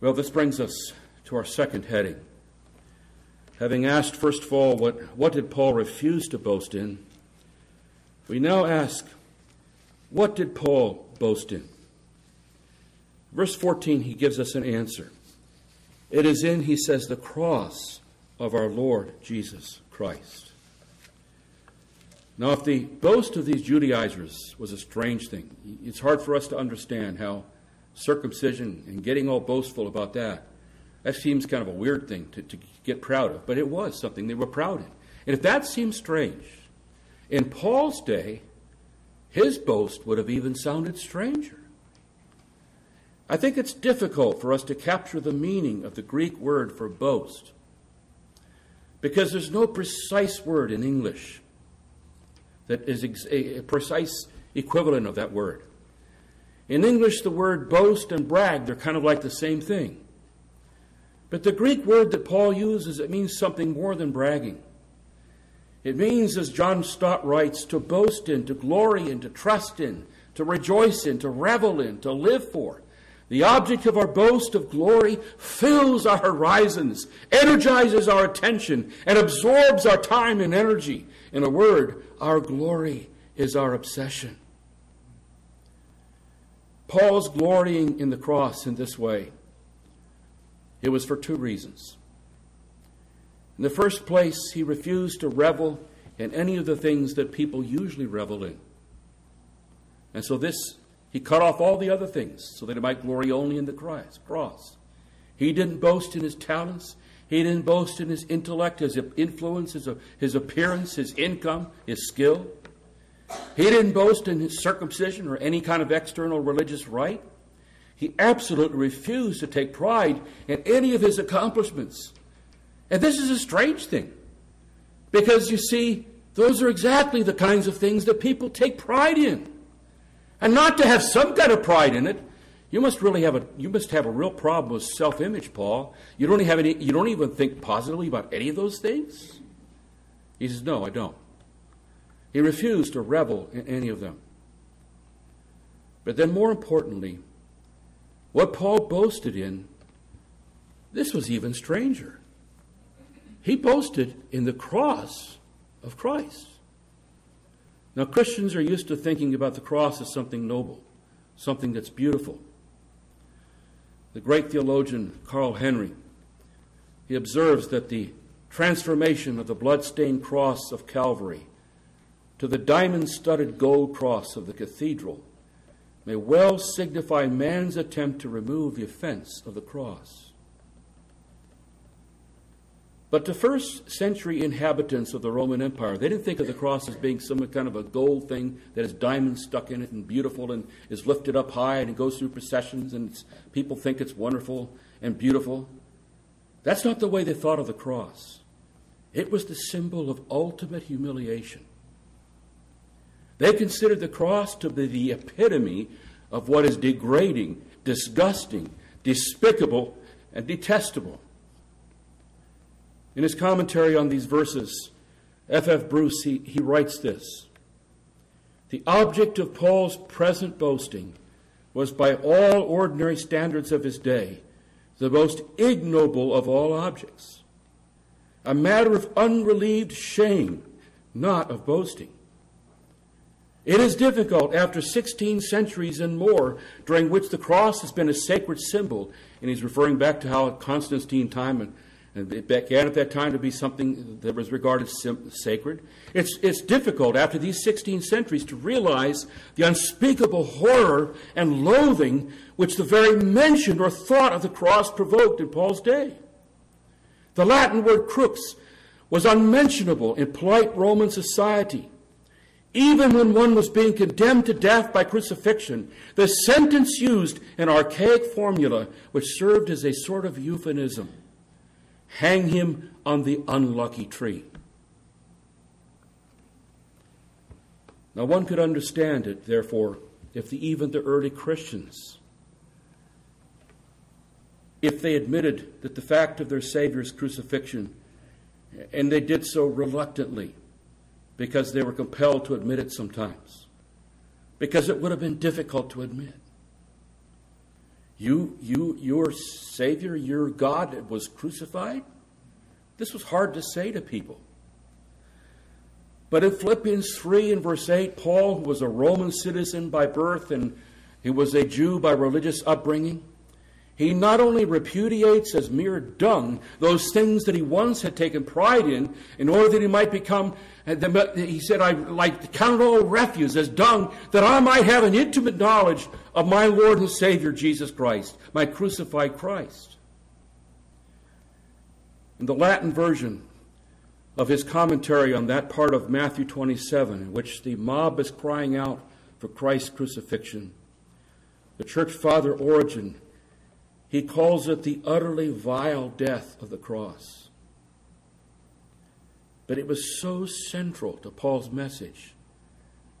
Well, this brings us to our second heading. Having asked, first of all, what, what did Paul refuse to boast in? We now ask, what did Paul boast in? Verse fourteen, he gives us an answer. It is in, he says, the cross of our Lord Jesus Christ. Now, if the boast of these Judaizers was a strange thing, it's hard for us to understand how circumcision and getting all boastful about that, that seems kind of a weird thing to, to get proud of, but it was something they were proud of. And if that seems strange, in Paul's day, his boast would have even sounded stranger. I think it's difficult for us to capture the meaning of the Greek word for boast because there's no precise word in English that is a precise equivalent of that word. In English, the word boast and brag, they're kind of like the same thing. But the Greek word that Paul uses, it means something more than bragging. It means, as John Stott writes, to boast in, to glory in, to trust in, to rejoice in, to revel in, to live for. The object of our boast of glory fills our horizons, energizes our attention, and absorbs our time and energy. In a word, our glory is our obsession. Paul's glorying in the cross in this way. It was for two reasons. In the first place, he refused to revel in any of the things that people usually revel in. And so this He cut off all the other things so that he might glory only in the cross. He didn't boast in his talents. He didn't boast in his intellect, his influence, his appearance, his income, his skill. He didn't boast in his circumcision or any kind of external religious rite. He absolutely refused to take pride in any of his accomplishments. And this is a strange thing because, you see, those are exactly the kinds of things that people take pride in. And not to have some kind of pride in it, you must really have a you must have a real problem with self-image, Paul. You don't have any. You don't even think positively about any of those things. He says, "No, I don't." He refused to revel in any of them. But then, more importantly, what Paul boasted in, this was even stranger. He boasted in the cross of Christ. Now, Christians are used to thinking about the cross as something noble, something that's beautiful. The great theologian Carl Henry, he observes that the transformation of the blood-stained cross of Calvary to the diamond-studded gold cross of the cathedral may well signify man's attempt to remove the offense of the cross. But the first century inhabitants of the Roman Empire, they didn't think of the cross as being some kind of a gold thing that has diamonds stuck in it and beautiful and is lifted up high and it goes through processions and it's, people think it's wonderful and beautiful. That's not the way they thought of the cross. It was the symbol of ultimate humiliation. They considered the cross to be the epitome of what is degrading, disgusting, despicable, and detestable. In his commentary on these verses, F. F. Bruce, he, he writes this: "The object of Paul's present boasting was by all ordinary standards of his day the most ignoble of all objects, a matter of unrelieved shame, not of boasting. It is difficult, after sixteen centuries and more, during which the cross has been a sacred symbol," and he's referring back to how at Constantine time and, and it began at that time to be something that was regarded sim- sacred. It's, it's difficult, after these sixteen centuries, to realize the unspeakable horror and loathing which the very mention or thought of the cross provoked in Paul's day. The Latin word crux was unmentionable in polite Roman society. Even when one was being condemned to death by crucifixion, the sentence used an archaic formula which served as a sort of euphemism: hang him on the unlucky tree. Now one could understand it, therefore, if the, even the early Christians, if they admitted that the fact of their Savior's crucifixion, and they did so reluctantly, because they were compelled to admit it sometimes, because it would have been difficult to admit. You, you, your Savior, your God was crucified? This was hard to say to people. But in Philippians three and verse eight, Paul, who was a Roman citizen by birth and he was a Jew by religious upbringing, he not only repudiates as mere dung those things that he once had taken pride in, in order that he might become, he said, I like to count all refuse as dung, that I might have an intimate knowledge of my Lord and Savior Jesus Christ, my crucified Christ. In the Latin version of his commentary on that part of Matthew twenty-seven, in which the mob is crying out for Christ's crucifixion, the church father Origen, he calls it the utterly vile death of the cross. But it was so central to Paul's message,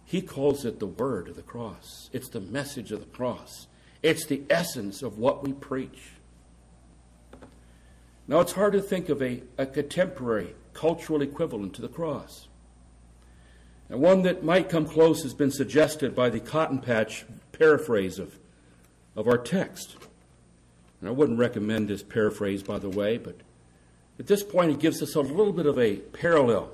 he calls it the word of the cross. It's the message of the cross. It's the essence of what we preach. Now it's hard to think of a, a contemporary cultural equivalent to the cross. And one that might come close has been suggested by the cotton patch paraphrase of, of our text. And I wouldn't recommend this paraphrase, by the way, but at this point it gives us a little bit of a parallel.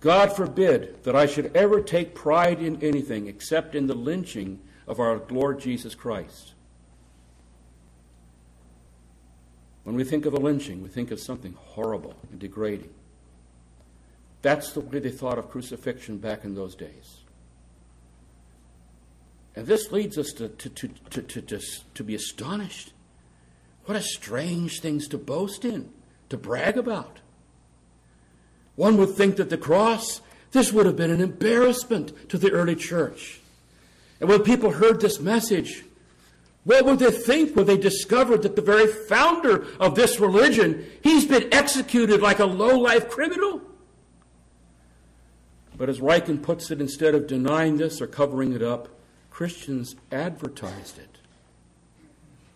God forbid that I should ever take pride in anything except in the lynching of our Lord Jesus Christ. When we think of a lynching, we think of something horrible and degrading. That's the way they thought of crucifixion back in those days. And this leads us to, to, to, to, to, to, to be astonished. What a strange things to boast in, to brag about. One would think that the cross, this would have been an embarrassment to the early church. And when people heard this message, what would they think when they discovered that the very founder of this religion, he's been executed like a low-life criminal? But as Riken puts it, instead of denying this or covering it up, Christians advertised it.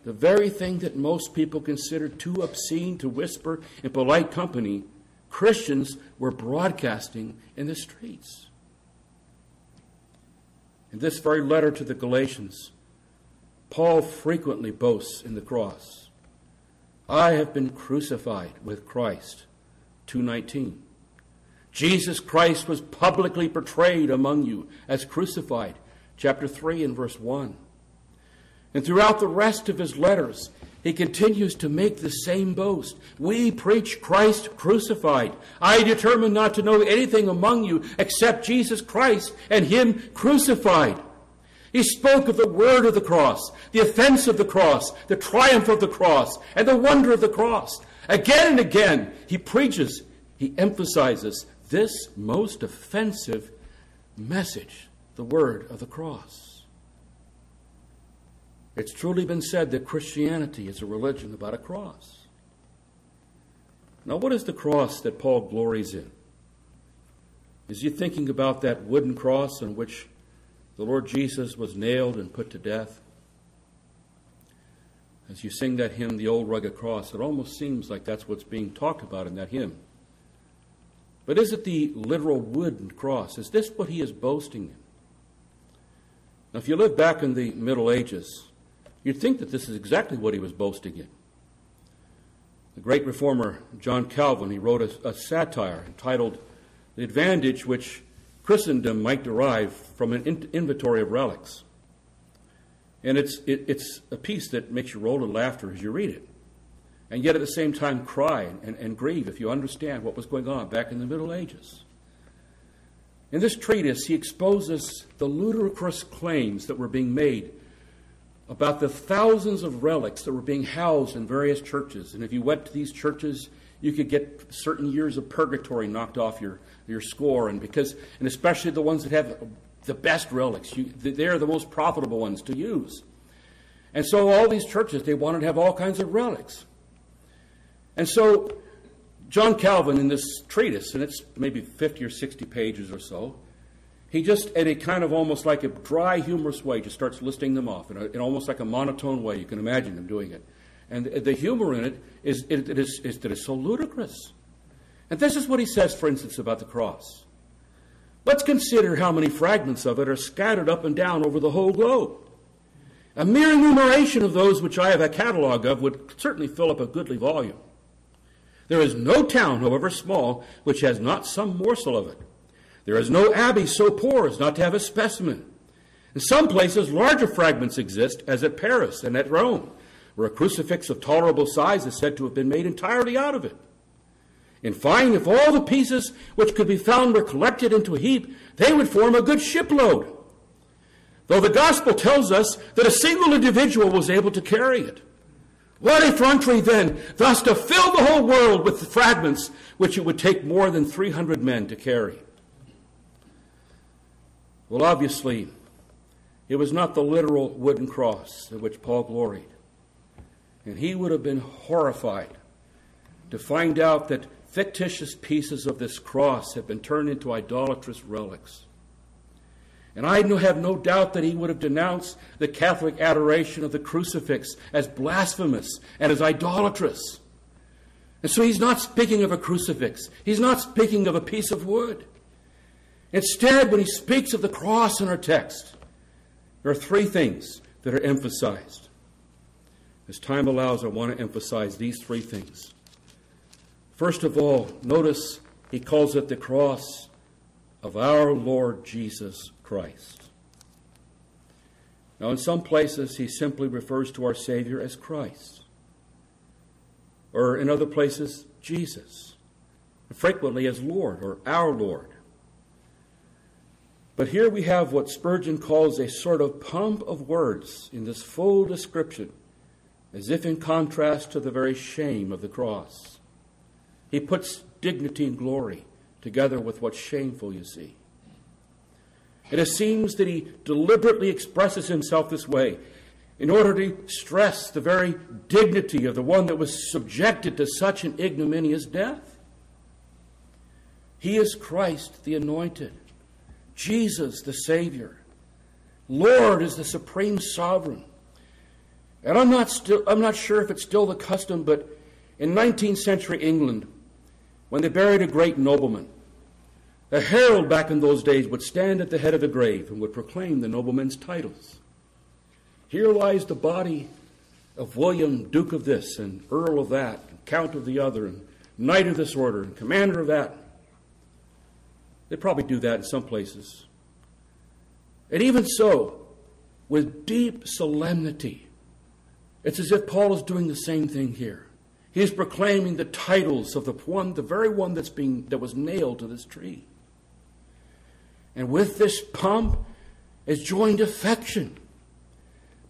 The very thing that most people considered too obscene to whisper in polite company, Christians were broadcasting in the streets. In this very letter to the Galatians, Paul frequently boasts in the cross. I have been crucified with Christ, two nineteen. Jesus Christ was publicly portrayed among you as crucified, chapter three and verse one. And throughout the rest of his letters, he continues to make the same boast. We preach Christ crucified. I determined not to know anything among you except Jesus Christ and him crucified. He spoke of the word of the cross, the offense of the cross, the triumph of the cross, and the wonder of the cross. Again and again, he preaches, he emphasizes this most offensive message, the word of the cross. It's truly been said that Christianity is a religion about a cross. Now, what is the cross that Paul glories in? Is he thinking about that wooden cross on which the Lord Jesus was nailed and put to death? As you sing that hymn, The Old Rugged Cross, it almost seems like that's what's being talked about in that hymn. But is it the literal wooden cross? Is this what he is boasting in? Now, if you live back in the Middle Ages, you'd think that this is exactly what he was boasting in. The great reformer John Calvin, he wrote a, a satire entitled The Advantage Which Christendom Might Derive from an in- Inventory of Relics. And it's, it, it's a piece that makes you roll in laughter as you read it, and yet at the same time cry and, and grieve if you understand what was going on back in the Middle Ages. In this treatise, he exposes the ludicrous claims that were being made about the thousands of relics that were being housed in various churches. And if you went to these churches, you could get certain years of purgatory knocked off your, your score. And because, and especially the ones that have the best relics, you, they're the most profitable ones to use. And so all these churches, they wanted to have all kinds of relics. And so John Calvin, in this treatise, and it's maybe fifty or sixty pages or so, he just, in a kind of almost like a dry, humorous way, just starts listing them off in, a, in almost like a monotone way. You can imagine him doing it. And the, the humor in it is, it, it is, is that it's so ludicrous. And this is what he says, for instance, about the cross. Let's consider how many fragments of it are scattered up and down over the whole globe. A mere enumeration of those which I have a catalog of would certainly fill up a goodly volume. There is no town, however small, which has not some morsel of it. There is no abbey so poor as not to have a specimen. In some places, larger fragments exist, as at Paris and at Rome, where a crucifix of tolerable size is said to have been made entirely out of it. In fine, if all the pieces which could be found were collected into a heap, they would form a good shipload, though the gospel tells us that a single individual was able to carry it. What effrontery, then, thus to fill the whole world with the fragments which it would take more than three hundred men to carry. Well, obviously, it was not the literal wooden cross at which Paul gloried. And he would have been horrified to find out that fictitious pieces of this cross have been turned into idolatrous relics. And I have no doubt that he would have denounced the Catholic adoration of the crucifix as blasphemous and as idolatrous. And so he's not speaking of a crucifix. He's not speaking of a piece of wood. Instead, when he speaks of the cross in our text, there are three things that are emphasized. As time allows, I want to emphasize these three things. First of all, notice he calls it the cross of our Lord Jesus Christ. Now, in some places, he simply refers to our Savior as Christ, or in other places, Jesus, frequently as Lord or our Lord. But here we have what Spurgeon calls a sort of pomp of words in this full description, as if in contrast to the very shame of the cross. He puts dignity and glory together with what's shameful, you see. And it seems that he deliberately expresses himself this way in order to stress the very dignity of the one that was subjected to such an ignominious death. He is Christ the Anointed, Jesus the Savior. Lord is the Supreme Sovereign. And I'm not, still, I'm not sure if it's still the custom, but in nineteenth century England, when they buried a great nobleman, a herald back in those days would stand at the head of the grave and would proclaim the nobleman's titles. Here lies the body of William, Duke of this, and Earl of that, and Count of the other, and Knight of this order, and Commander of that. They probably do that in some places. And even so, with deep solemnity, it's as if Paul is doing the same thing here. He is proclaiming the titles of the one, the very one that's being, that was nailed to this tree. And with this pomp is joined affection,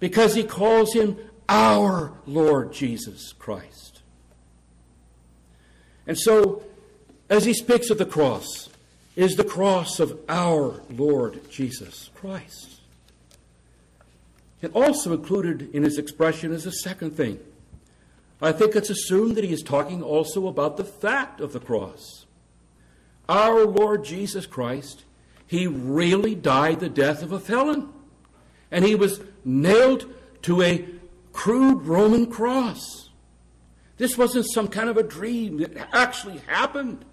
because he calls him our Lord Jesus Christ. And so, as he speaks of the cross, it is the cross of our Lord Jesus Christ. And also included in his expression is a second thing. I think it's assumed that he is talking also about the fact of the cross. Our Lord Jesus Christ, he really died the death of a felon. And he was nailed to a crude Roman cross. This wasn't some kind of a dream. It actually happened.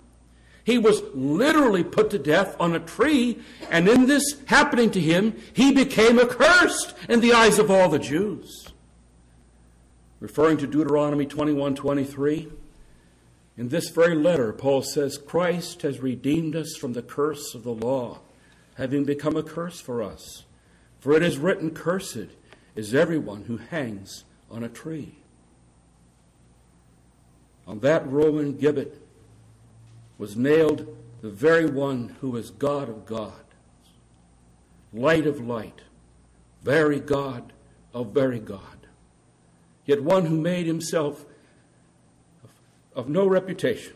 He was literally put to death on a tree, and in this happening to him, he became accursed in the eyes of all the Jews. Referring to Deuteronomy twenty-one twenty-three, in this very letter, Paul says, Christ has redeemed us from the curse of the law, having become a curse for us. For it is written, cursed is everyone who hangs on a tree. On that Roman gibbet was nailed the very one who is God of gods, light of light, very God of very God, yet one who made himself of, of no reputation,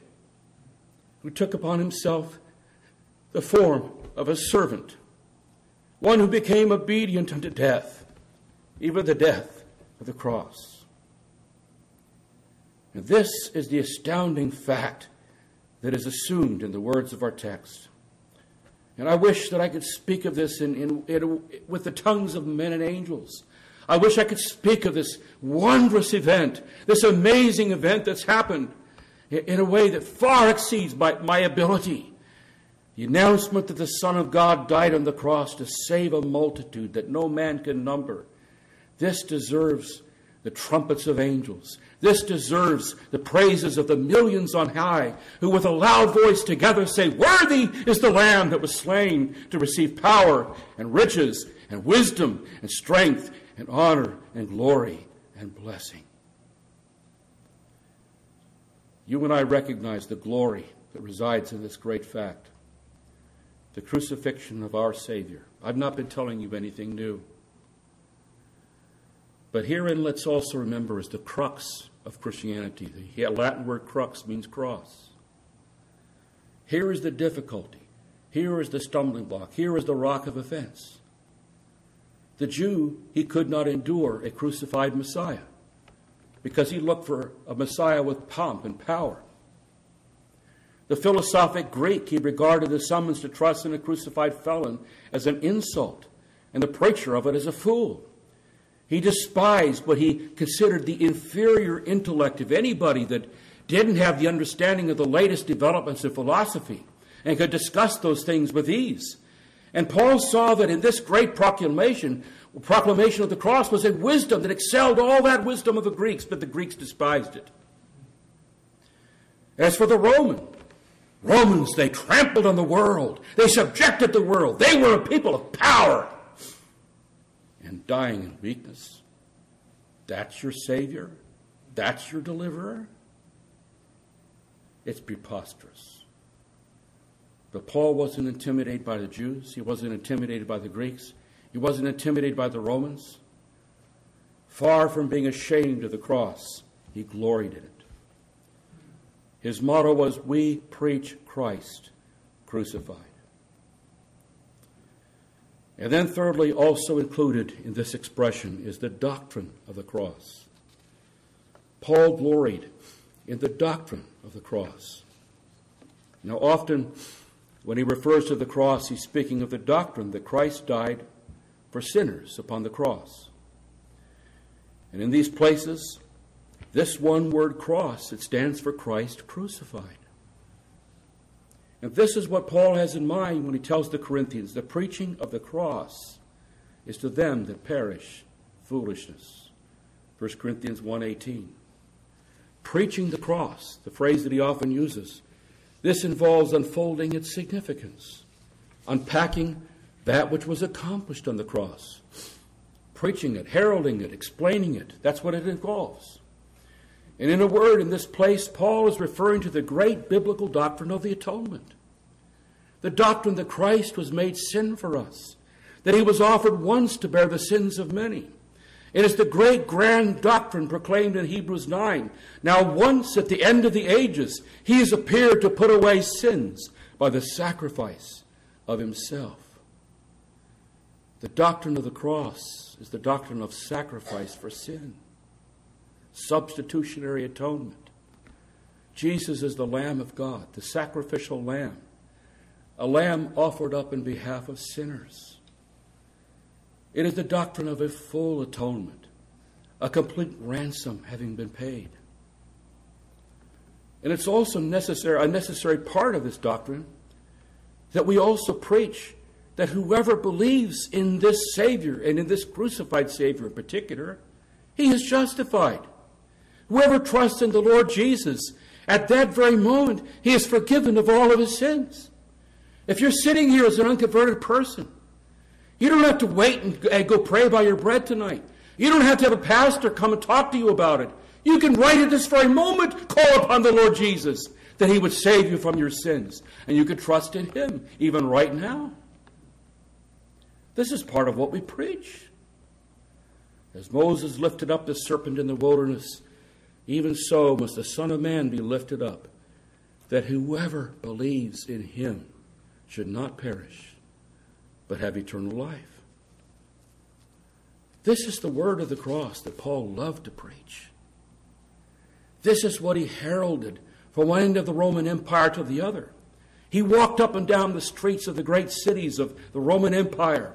who took upon himself the form of a servant, one who became obedient unto death, even the death of the cross. And this is the astounding fact that is assumed in the words of our text. And I wish that I could speak of this in, in, in, with the tongues of men and angels. I wish I could speak of this wondrous event, this amazing event that's happened in, in a way that far exceeds my, my ability. The announcement that the Son of God died on the cross to save a multitude that no man can number. This deserves the trumpets of angels. This deserves the praises of the millions on high, who with a loud voice together say, worthy is the Lamb that was slain to receive power and riches and wisdom and strength and honor and glory and blessing. You and I recognize the glory that resides in this great fact, the crucifixion of our Savior. I've not been telling you anything new. But herein, let's also remember, is the crux of Christianity. The Latin word crux means cross. Here is the difficulty. Here is the stumbling block. Here is the rock of offense. The Jew, he could not endure a crucified Messiah because he looked for a Messiah with pomp and power. The philosophic Greek, he regarded the summons to trust in a crucified felon as an insult, and the preacher of it as a fool. He despised what he considered the inferior intellect of anybody that didn't have the understanding of the latest developments in philosophy and could discuss those things with ease. And Paul saw that in this great proclamation, proclamation of the cross was a wisdom that excelled all that wisdom of the Greeks, but the Greeks despised it. As for the Roman, Romans, they trampled on the world. They subjected the world. They were a people of power. And dying in weakness. That's your Savior? That's your deliverer? It's preposterous. But Paul wasn't intimidated by the Jews. He wasn't intimidated by the Greeks. He wasn't intimidated by the Romans. Far from being ashamed of the cross, he gloried in it. His motto was, we preach Christ crucified. And then thirdly, also included in this expression is the doctrine of the cross. Paul gloried in the doctrine of the cross. Now often when he refers to the cross, he's speaking of the doctrine that Christ died for sinners upon the cross. And in these places, this one word cross, it stands for Christ crucified. And this is what Paul has in mind when he tells the Corinthians, the preaching of the cross is to them that perish foolishness. First Corinthians one eighteen. Preaching the cross, the phrase that he often uses, this involves unfolding its significance, unpacking that which was accomplished on the cross, preaching it, heralding it, explaining it. That's what it involves. And in a word, in this place, Paul is referring to the great biblical doctrine of the atonement. The doctrine that Christ was made sin for us, that he was offered once to bear the sins of many, It is the great grand doctrine proclaimed in Hebrews nine. Now once at the end of the ages, he has appeared to put away sins by the sacrifice of himself. The doctrine of the cross is the doctrine of sacrifice for sin. Substitutionary atonement. Jesus is the Lamb of God, the sacrificial Lamb. A Lamb offered up in behalf of sinners. It is the doctrine of a full atonement, a complete ransom having been paid. And it's also necessary, a necessary part of this doctrine that we also preach that whoever believes in this Savior, and in this crucified Savior in particular, he is justified. Whoever trusts in the Lord Jesus, at that very moment, he is forgiven of all of his sins. If you're sitting here as an unconverted person, you don't have to wait and go pray by your bread tonight. You don't have to have a pastor come and talk to you about it. You can right at this very moment call upon the Lord Jesus that he would save you from your sins. And you can trust in him even right now. This is part of what we preach. As Moses lifted up the serpent in the wilderness, even so must the Son of Man be lifted up, that whoever believes in him should not perish, but have eternal life. This is the word of the cross that Paul loved to preach. This is what he heralded from one end of the Roman Empire to the other. He walked up and down the streets of the great cities of the Roman Empire,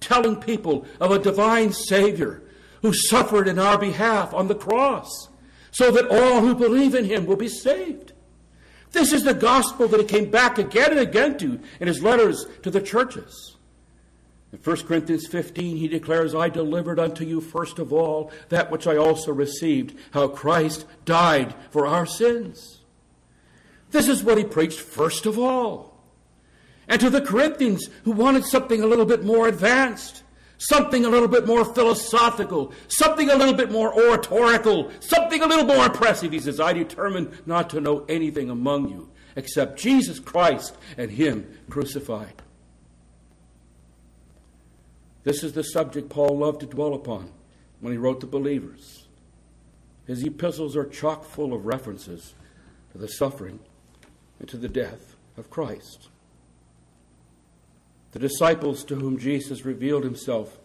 telling people of a divine Savior who suffered in our behalf on the cross, so that all who believe in him will be saved. This is the gospel that he came back again and again to in his letters to the churches. In First Corinthians fifteen, he declares, I delivered unto you first of all that which I also received, how Christ died for our sins. This is what he preached first of all. And to the Corinthians, who wanted something a little bit more advanced, something a little bit more philosophical, something a little bit more oratorical, something a little more impressive, he says, I determined not to know anything among you except Jesus Christ and him crucified. This is the subject Paul loved to dwell upon when he wrote to believers. His epistles are chock full of references to the suffering and to the death of Christ. The disciples to whom Jesus revealed himself,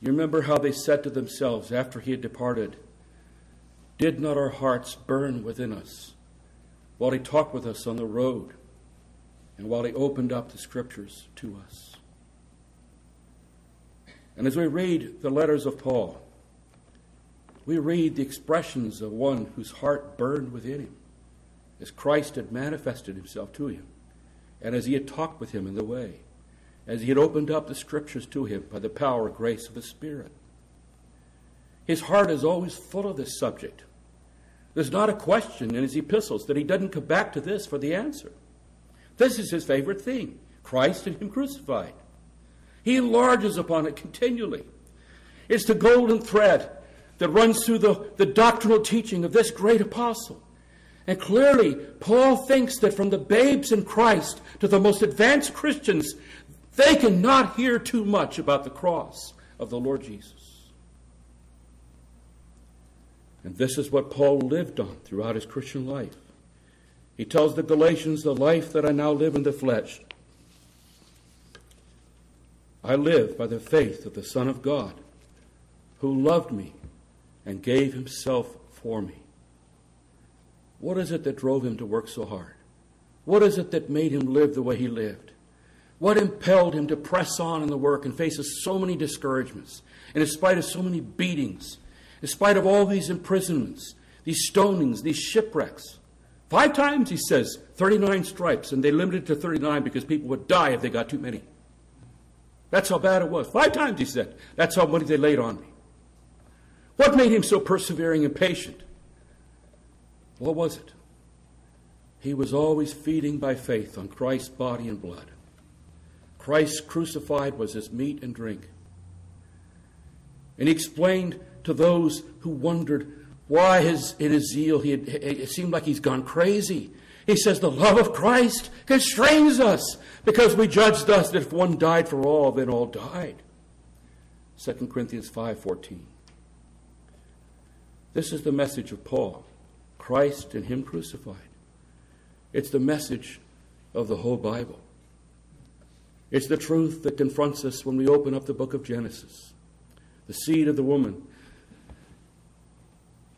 you remember how they said to themselves after he had departed, did not our hearts burn within us while he talked with us on the road and while he opened up the scriptures to us? And as we read the letters of Paul, we read the expressions of one whose heart burned within him as Christ had manifested himself to him and as he had talked with him in the way, as he had opened up the scriptures to him by the power and grace of the Spirit. His heart is always full of this subject. There's not a question in his epistles that he doesn't come back to this for the answer. This is his favorite thing, Christ and him crucified. He enlarges upon it continually. It's the golden thread that runs through the, the doctrinal teaching of this great apostle. And clearly, Paul thinks that from the babes in Christ to the most advanced Christians, they cannot hear too much about the cross of the Lord Jesus. And this is what Paul lived on throughout his Christian life. He tells the Galatians, the life that I now live in the flesh, I live by the faith of the Son of God, who loved me and gave himself for me. What is it that drove him to work so hard? What is it that made him live the way he lived? What impelled him to press on in the work and faces so many discouragements, and in spite of so many beatings, in spite of all these imprisonments, these stonings, these shipwrecks? Five times, he says, thirty-nine stripes, and they limited it to thirty-nine because people would die if they got too many. That's how bad it was. Five times, he said, that's how many they laid on me. What made him so persevering and patient? What was it? He was always feeding by faith on Christ's body and blood. Christ crucified was his meat and drink. And he explained to those who wondered why his, in his zeal he had, it seemed like he's gone crazy. He says the love of Christ constrains us because we judge thus that if one died for all, then all died. Second Corinthians five fourteen. This is the message of Paul, Christ and him crucified. It's the message of the whole Bible. It's the truth that confronts us when we open up the book of Genesis. The seed of the woman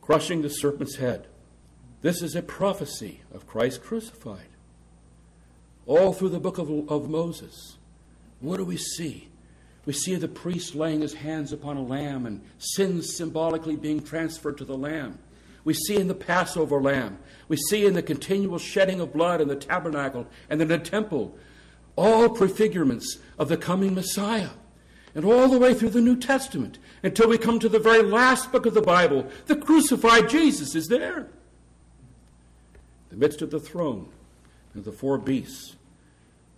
crushing the serpent's head. This is a prophecy of Christ crucified. All through the book of, of Moses, what do we see? We see the priest laying his hands upon a lamb and sins symbolically being transferred to the lamb. We see in the Passover lamb. We see in the continual shedding of blood in the tabernacle and in the temple, all prefigurements of the coming Messiah. And all the way through the New Testament, until we come to the very last book of the Bible, the crucified Jesus is there. In the midst of the throne and the four beasts,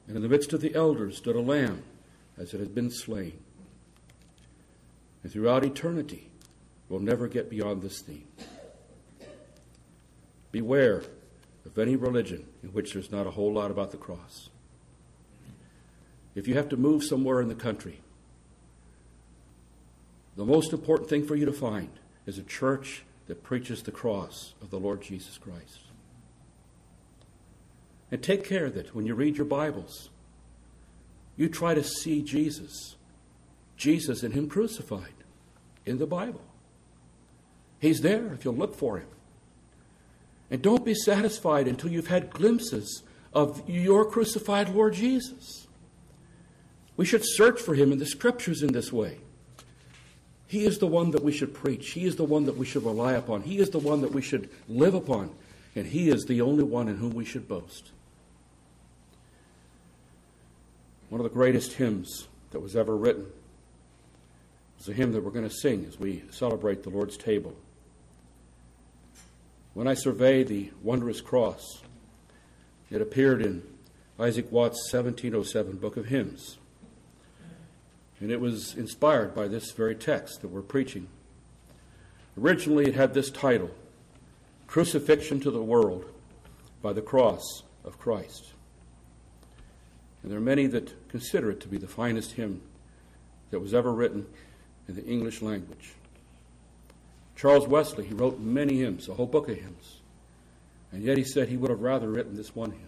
and in the midst of the elders stood a lamb as it had been slain. And throughout eternity, we'll never get beyond this theme. Beware of any religion in which there's not a whole lot about the cross. If you have to move somewhere in the country, the most important thing for you to find is a church that preaches the cross of the Lord Jesus Christ. And take care that when you read your Bibles, you try to see Jesus, Jesus and him crucified in the Bible. He's there if you'll look for him. And don't be satisfied until you've had glimpses of your crucified Lord Jesus. We should search for him in the scriptures in this way. He is the one that we should preach. He is the one that we should rely upon. He is the one that we should live upon. And he is the only one in whom we should boast. One of the greatest hymns that was ever written is a hymn that we're going to sing as we celebrate the Lord's table. When I survey the wondrous cross, it appeared in Isaac Watts' seventeen oh seven Book of Hymns. And it was inspired by this very text that we're preaching. Originally, it had this title, Crucifixion to the World by the Cross of Christ. And there are many that consider it to be the finest hymn that was ever written in the English language. Charles Wesley, he wrote many hymns, a whole book of hymns. And yet he said he would have rather written this one hymn.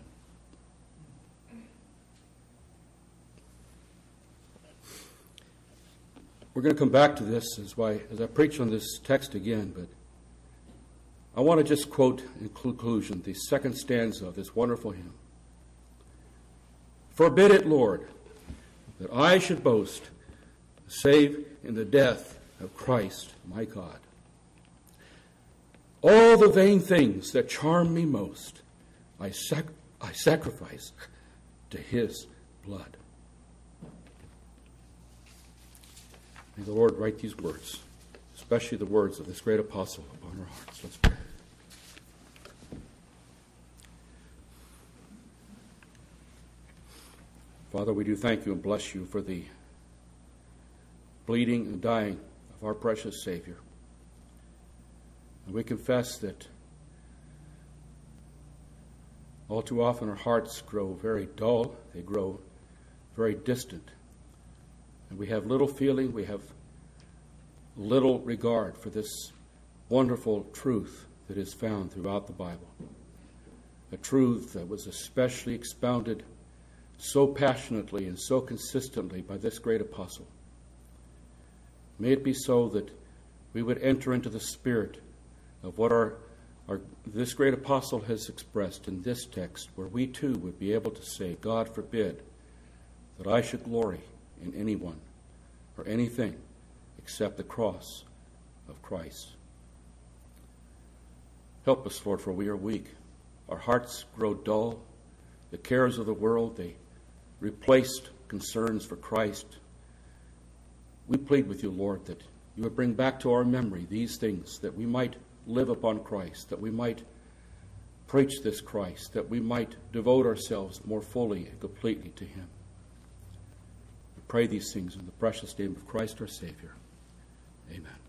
We're going to come back to this as I preach on this text again, but I want to just quote in conclusion the second stanza of this wonderful hymn. Forbid it, Lord, that I should boast, save in the death of Christ my God. All the vain things that charm me most, I, sac I sacrifice to his blood. May the Lord write these words, especially the words of this great apostle, upon our hearts. Let's pray. Father, we do thank you and bless you for the bleeding and dying of our precious Savior. And we confess that all too often our hearts grow very dull, they grow very distant. And we have little feeling, we have little regard for this wonderful truth that is found throughout the Bible. A truth that was especially expounded so passionately and so consistently by this great apostle. May it be so that we would enter into the spirit of what our, our this great apostle has expressed in this text, where we too would be able to say, God forbid that I should glory in anyone or anything except the cross of Christ. Help us, Lord, for we are weak. Our hearts grow dull. The cares of the world, they replaced concerns for Christ. We plead with you, Lord, that you would bring back to our memory these things, that we might live upon Christ, that we might preach this Christ, that we might devote ourselves more fully and completely to him. Pray these things in the precious name of Christ our Savior. Amen.